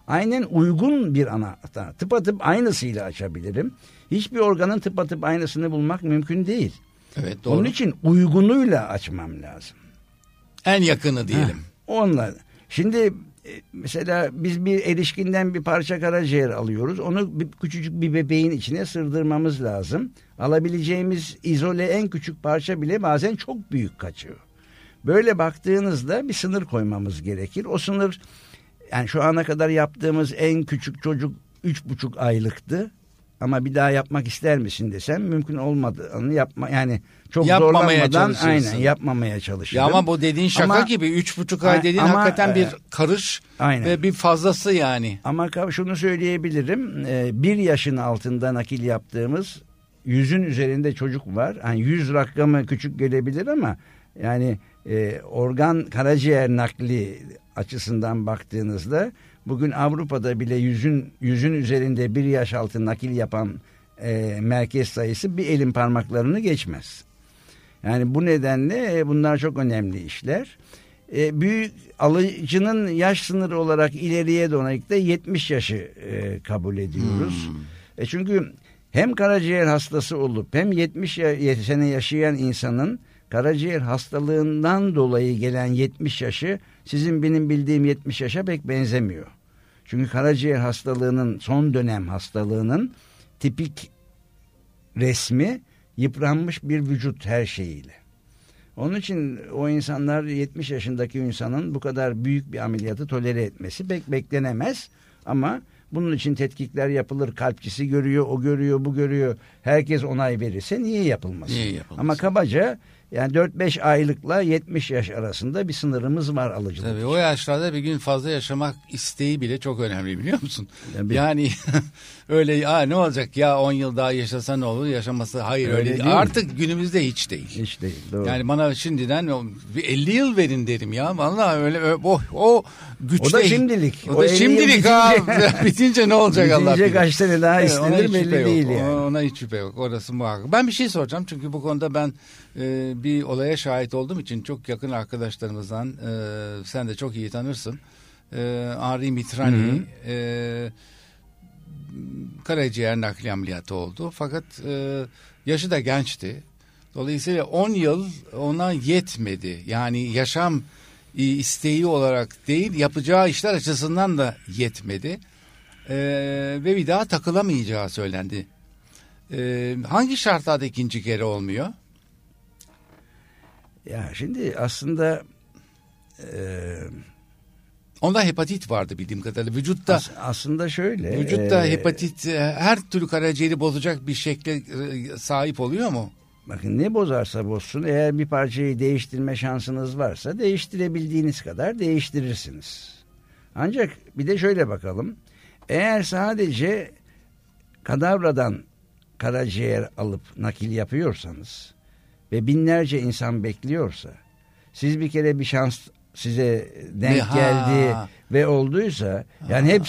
Aynen uygun bir anahtar, tıpatıp aynısıyla açabilirim. Hiçbir organın tıpatıp aynısını bulmak mümkün değil. Evet, doğru. Onun için uygunuyla açmam lazım. En yakını diyelim. Onunla. Şimdi mesela biz bir erişkinden bir parça karaciğer alıyoruz. Onu küçücük bir bebeğin içine sırdırmamız lazım. Alabileceğimiz izole en küçük parça bile bazen çok büyük kaçıyor. Böyle baktığınızda bir sınır koymamız gerekir. O sınır... Yani şu ana kadar yaptığımız en küçük çocuk 3,5 aylıktı. Ama bir daha yapmak ister misin desem mümkün olmadı. Onu çok zorlanmadan yapmamaya çalışıyorum. Ya ama bu dediğin şaka gibi 3,5 ay dediğin hakikaten bir karış ve bir fazlası yani. Ama şunu söyleyebilirim. 1 yaşın altında nakil yaptığımız 100'ün üzerinde çocuk var. Yani 100 rakamı küçük gelebilir ama yani organ karaciğer nakli açısından baktığınızda bugün Avrupa'da bile 100'ün üzerinde 1 yaş altı nakil yapan merkez sayısı bir elin parmaklarını geçmez. Yani bu nedenle bunlar çok önemli işler. Büyük alıcının yaş sınırı olarak ileriye dönük de 70 yaşı kabul ediyoruz. Çünkü hem karaciğer hastası olup hem 70 sene yaşayan insanın karaciğer hastalığından dolayı gelen 70 yaşı sizin benim bildiğim 70 yaşa pek benzemiyor. Çünkü karaciğer hastalığının, son dönem hastalığının tipik resmi yıpranmış bir vücut her şeyiyle. Onun için o insanlar, 70 yaşındaki insanın bu kadar büyük bir ameliyatı tolere etmesi pek beklenemez ama bunun için tetkikler yapılır. Kalpçisi görüyor, o görüyor, bu görüyor. Herkes onay verirse niye yapılmasın? Ama kabaca yani 4-5 aylıkla 70 yaş arasında bir sınırımız var alıcılık. Tabii o yaşlarda bir gün fazla yaşamak isteği bile çok önemli, biliyor musun? Tabii. Yani öyle ne olacak ya 10 yıl daha yaşasa ne olur, yaşaması öyle değil. Artık günümüzde hiç değil. Hiç değil, doğru. Yani bana şimdiden 50 yıl verin derim ya. Vallahi öyle o güçte. O da şimdilik. O da şimdilik bitince ne olacak Allah bilir. Bitince kaç sene daha istenir belli değil yani. Ona hiç şüphe yok. Orası muhakkak. Ben bir şey soracağım çünkü bu konuda ben bir olaya şahit olduğum için çok yakın arkadaşlarımızdan sen de çok iyi tanırsın. Ari Mitrani karaciğer nakli ameliyatı oldu. Fakat yaşı da gençti. Dolayısıyla 10 yıl ona yetmedi. Yani yaşam isteği olarak değil, yapacağı işler açısından da yetmedi. Ve bir daha takılamayacağı söylendi. Hangi şartlarda ikinci kere olmuyor? Ya şimdi aslında onda hepatit vardı bildiğim kadarıyla. Vücutta aslında şöyle. Vücutta hepatit her türlü karaciğeri bozacak bir şekle sahip oluyor mu? Bakın ne bozarsa bozsun, eğer bir parçayı değiştirme şansınız varsa değiştirebildiğiniz kadar değiştirirsiniz. Ancak bir de şöyle bakalım. Eğer sadece kadavradan karaciğer alıp nakil yapıyorsanız ve binlerce insan bekliyorsa, siz bir kere bir şans size denk geldi ve olduysa, yani hep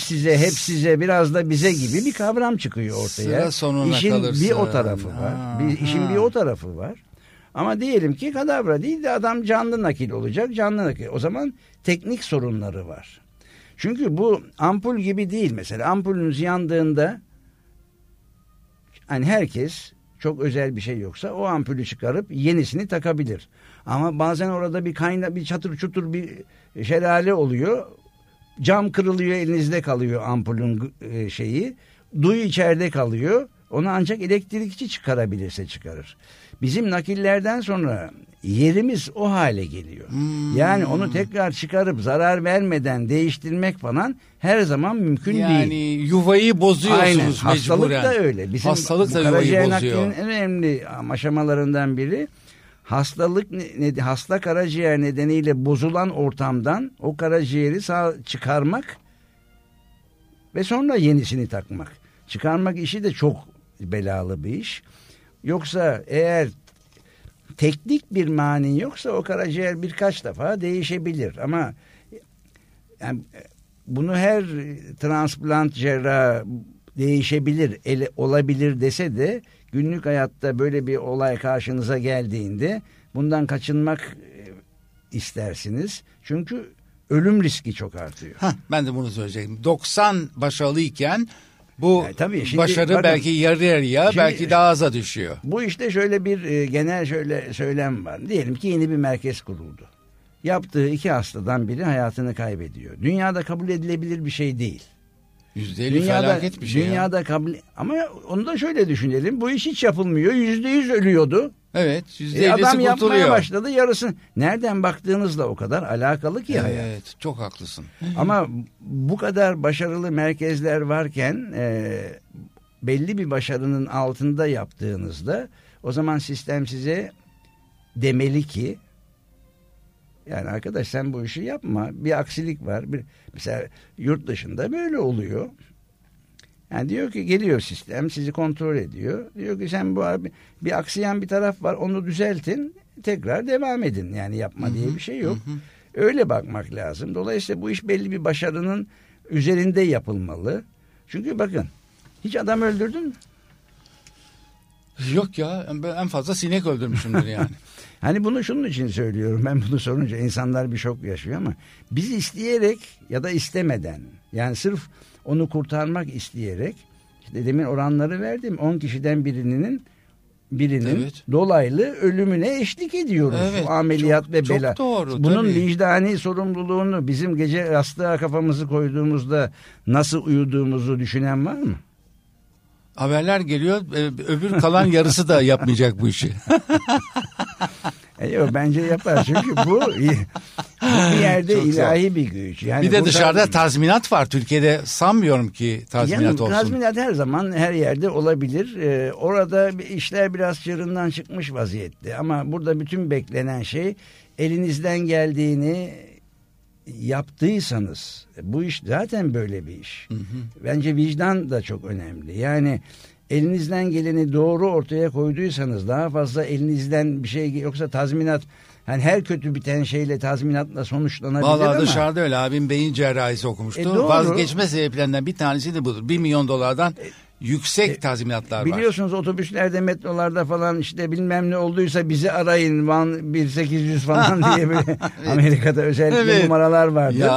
size biraz da bize gibi bir kavram çıkıyor ortaya. İşin kalırsa. Bir o tarafı var. İşin bir o tarafı var. Ama diyelim ki kadavra değil de adam canlı nakil olacak. Canlı nakil. O zaman teknik sorunları var. Çünkü bu ampul gibi değil mesela. Ampulünüz yandığında hani herkes çok özel bir şey yoksa o ampulü çıkarıp yenisini takabilir. Ama bazen orada bir çatır çutur bir şelale oluyor. Cam kırılıyor, elinizde kalıyor ampulün şeyi. Duyu içeride kalıyor. Onu ancak elektrikçi çıkarabilirse çıkarır. Bizim nakillerden sonra yerimiz o hale geliyor. Yani onu tekrar çıkarıp zarar vermeden değiştirmek falan her zaman mümkün değil. Yani yuvayı bozuyorsunuz mecburen. Hastalık da öyle. Bizim hastalık da yuvayı bozuyor. Naklinin en önemli aşamalarından biri hasta karaciğer nedeniyle bozulan ortamdan o karaciğeri çıkarmak ve sonra yenisini takmak. Çıkarmak işi de çok belalı bir iş. Yoksa eğer teknik bir mani yoksa o karaciğer birkaç defa değişebilir. Ama yani bunu her transplant cerrahı değişebilir, olabilir dese de günlük hayatta böyle bir olay karşınıza geldiğinde bundan kaçınmak istersiniz. Çünkü ölüm riski çok artıyor. Ben de bunu söyleyeceğim. 90 başarılıyken bu şimdi, başarı bakın, belki yarı yarıya şimdi, belki daha aza düşüyor. Bu işte şöyle bir genel şöyle söylem var. Diyelim ki yeni bir merkez kuruldu. Yaptığı 2 hastadan biri hayatını kaybediyor. Dünyada kabul edilebilir bir şey değil. %50 felaket bir şey. Dünyada ya. Ama onu da şöyle düşünelim. Bu iş hiç yapılmıyor. %100 ölüyordu. Evet. %50'si kurtuluyor. Adam yapmaya başladı. Yarısını. Nereden baktığınızla o kadar alakalı ki hayat. Evet. Çok haklısın. Ama bu kadar başarılı merkezler varken belli bir başarının altında yaptığınızda o zaman sistem size demeli ki yani arkadaş sen bu işi yapma. Bir aksilik var. Mesela yurt dışında böyle oluyor. Yani diyor ki geliyor sistem sizi kontrol ediyor. Diyor ki sen bu abi bir aksayan bir taraf var onu düzeltin tekrar devam edin. Yani yapma diye bir şey yok. Öyle bakmak lazım. Dolayısıyla bu iş belli bir başarının üzerinde yapılmalı. Çünkü bakın hiç adam öldürdün mü? Yok ya ben en fazla sinek öldürmüşümdür yani. Hani bunu şunun için söylüyorum ben bunu sorunca insanlar bir şok yaşıyor ama biz isteyerek ya da istemeden yani sırf onu kurtarmak isteyerek işte demin oranları verdim 10 kişiden birinin evet. Dolaylı ölümüne eşlik ediyoruz. Evet, ameliyat çok, ve bela. Doğru, bunun tabii. Vicdani sorumluluğunu bizim gece yastığa kafamızı koyduğumuzda nasıl uyuduğumuzu düşünen var mı? Haberler geliyor. Öbür kalan yarısı da yapmayacak bu işi. Yok bence yapar. Çünkü bu bir yerde çok ilahi bir güç. Yani bir de dışarıda tazminat var. Türkiye'de sanmıyorum ki tazminat olsun. Tazminat her zaman her yerde olabilir. Orada işler biraz çığırından çıkmış vaziyette. Ama burada bütün beklenen şey elinizden geldiğini yaptıysanız bu iş zaten böyle bir iş. Bence vicdan da çok önemli. Yani elinizden geleni doğru ortaya koyduysanız daha fazla elinizden bir şey yoksa tazminat hani her kötü biten şeyle tazminatla sonuçlanabilir vallahi ama. Vallahi dışarıda öyle abim beyin cerrahisi okumuştu. Vazgeçme sebeplerinden bir tanesi de budur. $1 milyon yüksek tazminatlar var. Biliyorsunuz otobüslerde, metrolarda falan işte bilmem ne olduysa bizi arayın, Van 1800 falan diye böyle Amerika'da özellikle numaralar vardı.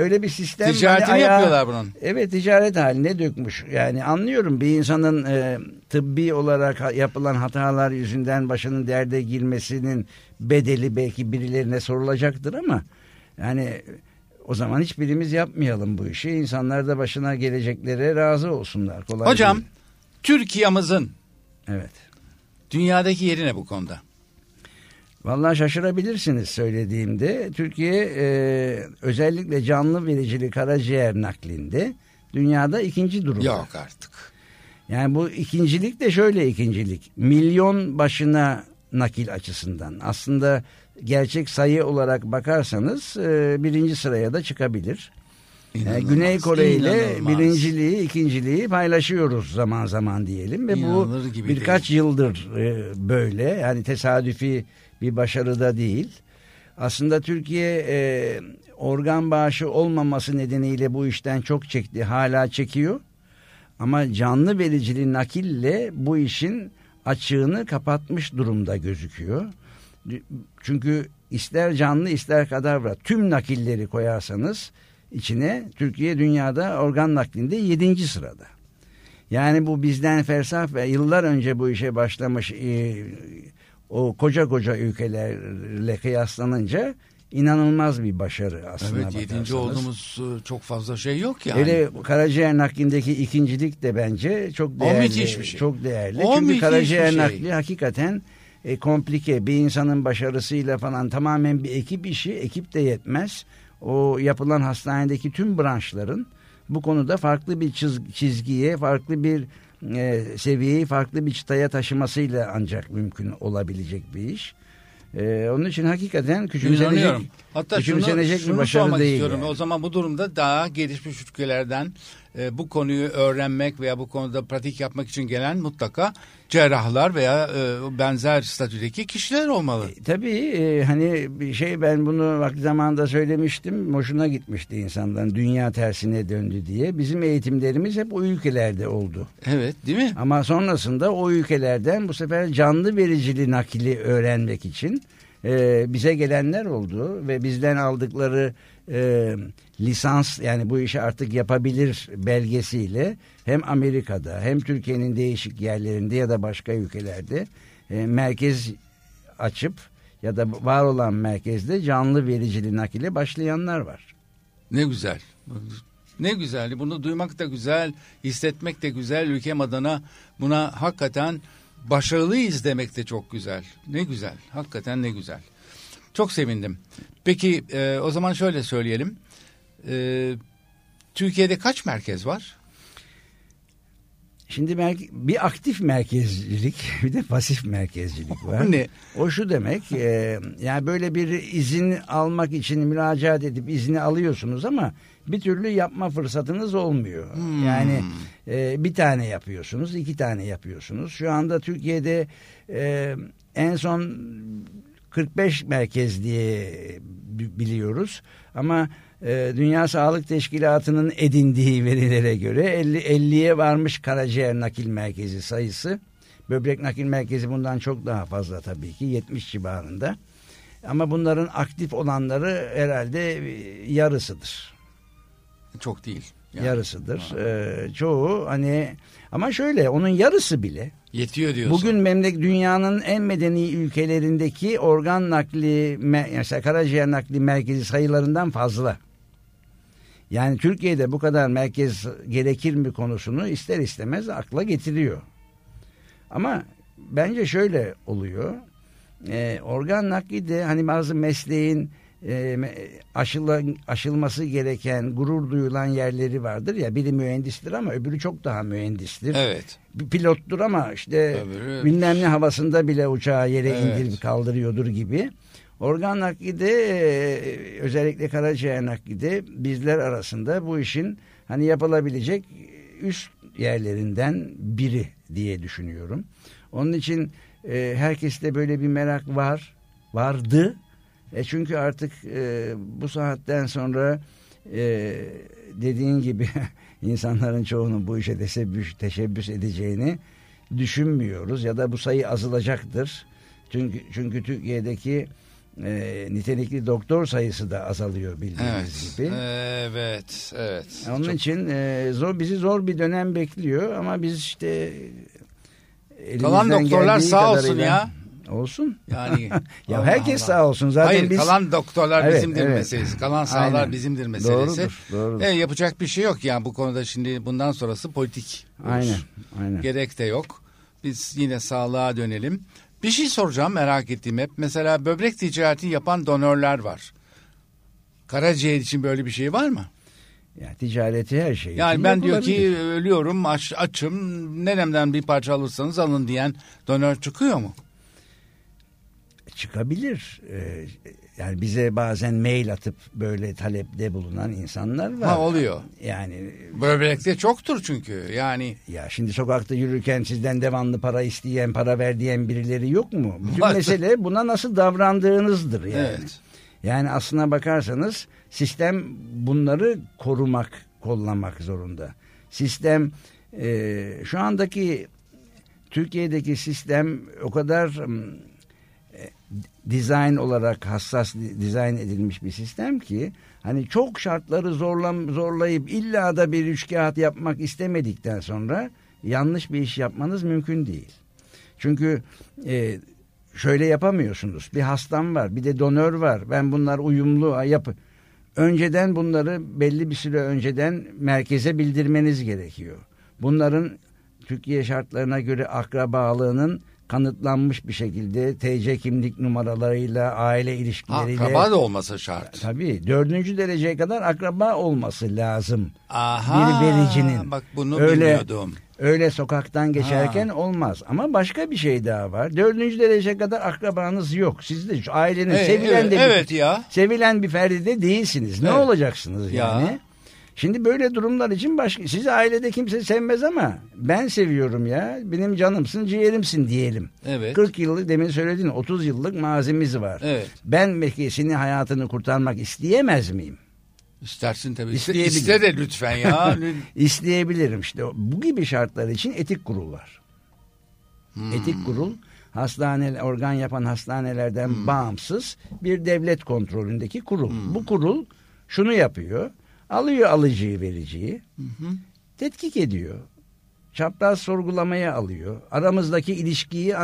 Öyle bir sistem. Ticaretini hani yapıyorlar bunun. Evet, ticaret haline dökmüş. Yani anlıyorum, bir insanın tıbbi olarak yapılan hatalar yüzünden başının derde girmesinin bedeli belki birilerine sorulacaktır ama yani... O zaman hiçbirimiz yapmayalım bu işi. İnsanlar da başına geleceklere razı olsunlar. Kolay hocam değil. Türkiye'mizin dünyadaki yeri ne bu konuda? Vallahi şaşırabilirsiniz söylediğimde. Türkiye özellikle canlı vericili karaciğer naklinde dünyada ikinci durumda. Yok artık. Yani bu ikincilik de şöyle ikincilik. Milyon başına nakil açısından. Aslında gerçek sayı olarak bakarsanız birinci sıraya da çıkabilir. İnanılmaz, Güney Kore ile birinciliği, ikinciliği paylaşıyoruz zaman zaman diyelim. Ve İnanılır bu birkaç yıldır böyle. Yani tesadüfi bir başarı da değil. Aslında Türkiye organ bağışı olmaması nedeniyle bu işten çok çekti. Hala çekiyor. Ama canlı vericili nakille bu işin açığını kapatmış durumda gözüküyor. Çünkü ister canlı ister kadavra tüm nakilleri koyarsanız içine, Türkiye dünyada organ naklinde 7. sırada. Yani bu bizden fersah ve yıllar önce bu işe başlamış o koca ülkelerle kıyaslanınca inanılmaz bir başarı aslında. Evet, 7. olduğumuz çok fazla şey yok yani. Hele karaciğer naklindeki ikincilik de bence çok değerli. O müthiş bir şey. Çok değerli. Çünkü karaciğer nakli hakikaten komplike, bir insanın başarısıyla falan tamamen bir ekip işi, ekip de yetmez. O yapılan hastanedeki tüm branşların bu konuda farklı bir çizgiye, farklı bir seviyeyi, farklı bir çıtaya taşımasıyla ancak mümkün olabilecek bir iş. Onun için hakikaten küçümsenecek bir başarı değil. Yani. O zaman bu durumda daha gelişmiş ülkelerden bu konuyu öğrenmek veya bu konuda pratik yapmak için gelen mutlaka cerrahlar veya benzer statüdeki kişiler olmalı. Tabii hani bir şey, ben bunu vakti zamanında söylemiştim. Hoşuna gitmişti insanların, dünya tersine döndü diye. Bizim eğitimlerimiz hep o ülkelerde oldu. Evet, değil mi? Ama sonrasında o ülkelerden bu sefer canlı vericili nakili öğrenmek için bize gelenler oldu ve bizden aldıkları lisans, yani bu işi artık yapabilir belgesiyle hem Amerika'da hem Türkiye'nin değişik yerlerinde ya da başka ülkelerde merkez açıp ya da var olan merkezde canlı vericili nakile başlayanlar var. Ne güzel. Ne güzel. Bunu duymak da güzel, hissetmek de güzel. Ülkem adına buna hakikaten başarılıyız demek de çok güzel. Ne güzel. Hakikaten ne güzel. Çok sevindim. Peki o zaman şöyle söyleyelim. Türkiye'de kaç merkez var? Şimdi bir aktif merkezcilik, bir de pasif merkezcilik var. Ne? O şu demek, yani böyle bir izin almak için müracaat edip izni alıyorsunuz ama bir türlü yapma fırsatınız olmuyor. Yani bir tane yapıyorsunuz, 2 tane yapıyorsunuz. Şu anda Türkiye'de en son 45 merkez diye biliyoruz ama Dünya Sağlık Teşkilatı'nın edindiği verilere göre 50'ye varmış karaciğer nakil merkezi sayısı. Böbrek nakil merkezi bundan çok daha fazla tabii ki, 70 civarında. Ama bunların aktif olanları herhalde yarısıdır. Çok değil. Yani. Yarısıdır. Çoğu hani, ama şöyle, onun yarısı bile yetiyor diyorsun. Bugün dünyanın en medeni ülkelerindeki organ nakli, mesela karaciğer nakli merkezi sayılarından fazla. Yani Türkiye'de bu kadar merkez gerekir mi konusunu ister istemez akla getiriyor. Ama bence şöyle oluyor. Organ nakli de hani bazı mesleğin aşılması gereken, gurur duyulan yerleri vardır ya, biri mühendistir ama öbürü çok daha mühendistir. Evet. Bir pilottur ama işte bilmem ne havasında bile uçağı yere indirip kaldırıyordur gibi. Organ nakli de özellikle karaciğer nakli de bizler arasında bu işin hani yapılabilecek üst yerlerinden biri diye düşünüyorum. Onun için herkeste böyle bir merak vardı. Çünkü artık bu saatten sonra dediğin gibi insanların çoğunun bu işe teşebbüs edeceğini düşünmüyoruz ya da bu sayı azalacaktır. Çünkü Türkiye'deki nitelikli doktor sayısı da azalıyor bildiğiniz gibi. Evet. Onun için bizi zor bir dönem bekliyor ama biz işte kalan doktorlar sağ olsun ya. Olsun. Yani ya herkes Allah. Sağ olsun zaten. Hayır, kalan doktorlar bizimdir meselesi. Kalan sağlar bizimdir meselesi. Doğrudur. Yapacak bir şey yok yani bu konuda, şimdi bundan sonrası politik. Aynen. Gerek de yok. Biz yine sağlığa dönelim. Bir şey soracağım, merak ettiğim hep. Mesela böbrek ticareti yapan donörler var. Karaciğer için böyle bir şey var mı? Ya ticareti her şey. Yani ben diyor ki ölüyorum, açım, neremden bir parça alırsanız alın diyen donör çıkıyor mu? Çıkabilir. Yani bize bazen mail atıp böyle talepte bulunan insanlar var. Ha, oluyor. Yani böbrekte çoktur çünkü. Yani ya şimdi sokakta yürürken sizden devamlı para isteyen, para ver diyen birileri yok mu? Bütün mesele buna nasıl davrandığınızdır yani. Evet. Yani aslına bakarsanız sistem bunları korumak, kollamak zorunda. Sistem şu andaki Türkiye'deki sistem o kadar dizayn olarak hassas dizayn edilmiş bir sistem ki hani çok şartları zorlayıp illa da bir üçkağıt yapmak istemedikten sonra yanlış bir iş yapmanız mümkün değil. Çünkü şöyle yapamıyorsunuz. Bir hastam var, bir de donör var. Ben bunlar uyumlu önceden bunları belli bir süre önceden merkeze bildirmeniz gerekiyor. Bunların Türkiye şartlarına göre akrabalığının kanıtlanmış bir şekilde TC kimlik numaralarıyla, aile ilişkileriyle. Akraba da olması şart. Tabii. 4. dereceye kadar akraba olması lazım. Aha, bir vericinin. Bak bunu bilmiyordum. Öyle sokaktan geçerken olmaz. Ama başka bir şey daha var. 4. dereceye kadar akrabanız yok. Siz de ailenin sevilen bir ferdi de değilsiniz. Ne olacaksınız yani? Ya. Şimdi böyle durumlar için sizi ailede kimse sevmez ama ben seviyorum ya. Benim canımsın, ciğerimsin diyelim. Evet. 40 yıllık, demin söyledin, 30 yıllık mazimiz var. Evet. Ben belki senin hayatını kurtarmak isteyemez miyim? İstersin tabii. İste de lütfen ya. İsteyebilirim işte. Bu gibi şartlar için etik kurul var. Etik kurul organ yapan hastanelerden bağımsız bir devlet kontrolündeki kurul. Bu kurul şunu yapıyor. Alıyor alıcıyı, vericiyi, tetkik ediyor, çapraz sorgulamaya alıyor, aramızdaki ilişkiyi.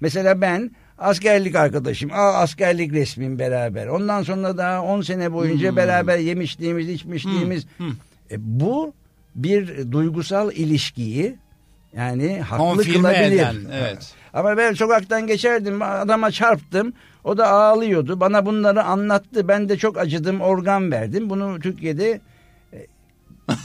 Mesela ben askerlik arkadaşım, askerlik resmim beraber, ondan sonra daha 10 sene boyunca beraber yemişliğimiz, içmişliğimiz. Bu bir duygusal ilişkiyi yani haklı kılabilir. Ama ben sokaktan geçerdim, adama çarptım, o da ağlıyordu, bana bunları anlattı, ben de çok acıdım, organ verdim. Bunu Türkiye'de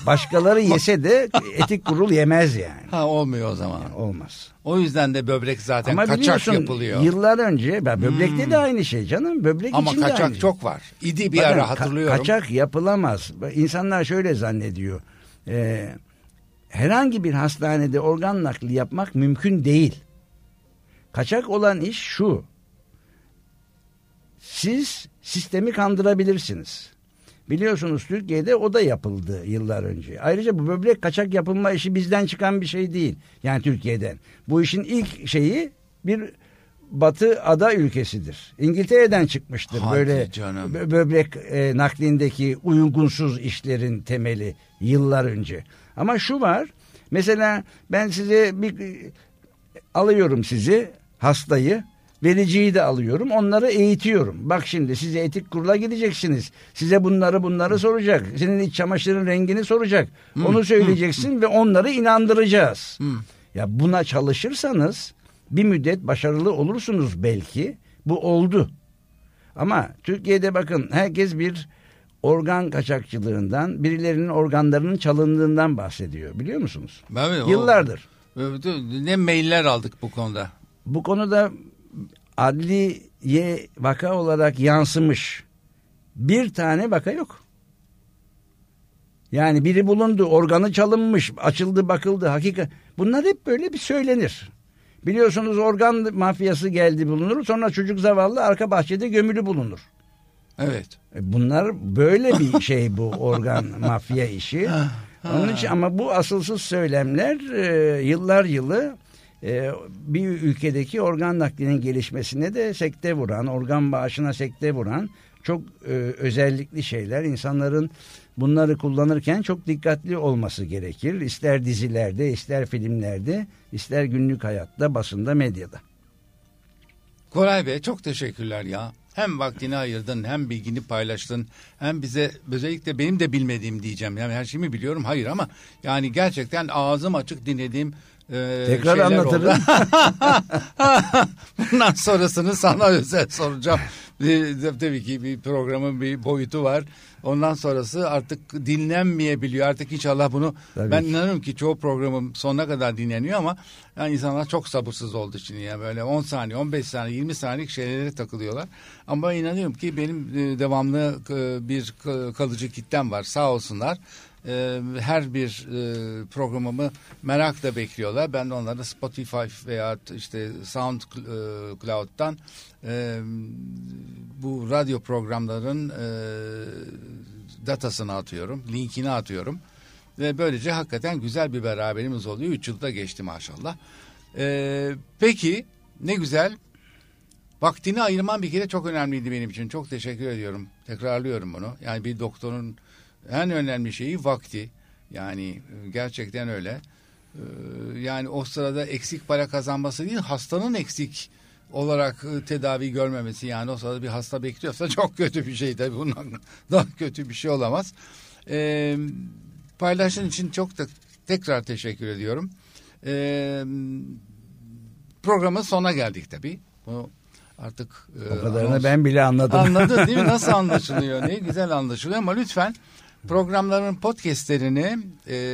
başkaları yese de etik kurul yemez yani. Olmuyor o zaman. Yani olmaz. O yüzden de böbrek zaten ama kaçak yapılıyor. Yıllar önce böbrekte de aynı şey canım. Böbrek ama içinde kaçak çok var. İdi bir ara hatırlıyorum. Kaçak yapılamaz. İnsanlar şöyle zannediyor. Herhangi bir hastanede organ nakli yapmak mümkün değil. Kaçak olan iş şu. Siz sistemi kandırabilirsiniz. Biliyorsunuz Türkiye'de o da yapıldı yıllar önce. Ayrıca bu böbrek kaçak yapılma işi bizden çıkan bir şey değil. Yani Türkiye'den. Bu işin ilk şeyi bir batı ada ülkesidir. İngiltere'den çıkmıştır. Hadi böyle canım. Böbrek naklindeki uygunsuz işlerin temeli yıllar önce. Ama şu var. Mesela ben size alıyorum sizi, hastayı, vericiyi de alıyorum, onları eğitiyorum. Bak şimdi size etik kurula gideceksiniz. Size bunları soracak. Senin iç çamaşırın rengini soracak. Onu söyleyeceksin ve onları inandıracağız. Ya buna çalışırsanız bir müddet başarılı olursunuz belki. Bu oldu. Ama Türkiye'de bakın herkes bir organ kaçakçılığından, birilerinin organlarının çalındığından bahsediyor. Biliyor musunuz? Yıllardır. Ne mailler aldık bu konuda. Bu konuda adliye vaka olarak yansımış bir tane vaka yok. Yani biri bulundu, organı çalınmış, açıldı, bakıldı, hakikat. Bunlar hep böyle bir söylenir. Biliyorsunuz organ mafyası geldi bulunur, sonra çocuk zavallı arka bahçede gömülü bulunur. Evet. Bunlar böyle bir şey, bu organ mafya işi. Onun için, ama bu asılsız söylemler yıllar yılı bir ülkedeki organ naklinin gelişmesine de sekte vuran, organ bağışına sekte vuran çok özellikli şeyler. İnsanların bunları kullanırken çok dikkatli olması gerekir. İster dizilerde, ister filmlerde, ister günlük hayatta, basında, medyada. Koray Bey, çok teşekkürler ya. Hem vaktini ayırdın, hem bilgini paylaştın, hem bize özellikle benim de bilmediğim diyeceğim. Yani her şeyimi biliyorum, hayır, ama yani gerçekten ağzım açık dinlediğim tekrar anlatırım. Bundan sonrasını sana özel soracağım. Tabii ki bir programın bir boyutu var. Ondan sonrası artık dinlenmeyebiliyor. Artık inşallah bunu tabii ben inanıyorum ki çoğu programım sonuna kadar dinleniyor, ama yani insanlar çok sabırsız oldu şimdi ya, böyle 10 saniye, 15 saniye, 20 saniyelik şeylere takılıyorlar. Ama ben inanıyorum ki benim devamlı bir kalıcı kitlem var. Sağ olsunlar. Her bir programımı merakla bekliyorlar. Ben de onları Spotify veya işte SoundCloud'dan bu radyo programların datasını atıyorum, linkini atıyorum. Ve böylece hakikaten güzel bir beraberimiz oluyor. 3 yılda geçti maşallah. Peki, ne güzel. Vaktini ayırman bir kere çok önemliydi benim için. Çok teşekkür ediyorum. Tekrarlıyorum bunu. Yani bir doktorun en önemli şeyi vakti. Yani gerçekten öyle. Yani o sırada eksik para kazanması değil, hastanın eksik olarak tedavi görmemesi. Yani o sırada bir hasta bekliyorsa çok kötü bir şey tabii. Bundan daha kötü bir şey olamaz. Paylaştığın için çok da tekrar teşekkür ediyorum. Programın sonuna geldik tabii. Bunu artık o kadarını ben bile anladım. Anladın değil mi? Nasıl anlaşılıyor? Ne güzel anlaşılıyor, ama lütfen programların podcastlerini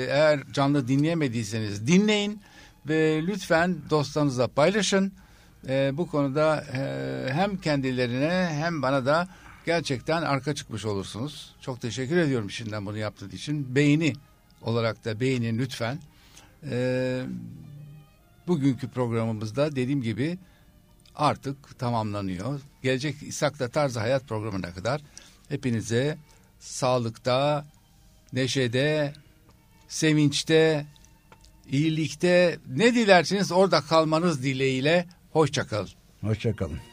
eğer canlı dinleyemediyseniz dinleyin ve lütfen dostlarınızla paylaşın. Bu konuda hem kendilerine hem bana da gerçekten arka çıkmış olursunuz. Çok teşekkür ediyorum şimdiden bunu yaptığınız için. Beğeni olarak da beğenin lütfen. Bugünkü programımızda dediğim gibi artık tamamlanıyor. Gelecek İshak'la Tarz-ı Hayat programına kadar hepinize sağlıkta, neşede, sevinçte, iyilikte, ne dilersiniz orada kalmanız dileğiyle. Hoşça kalın. Hoşça kalın.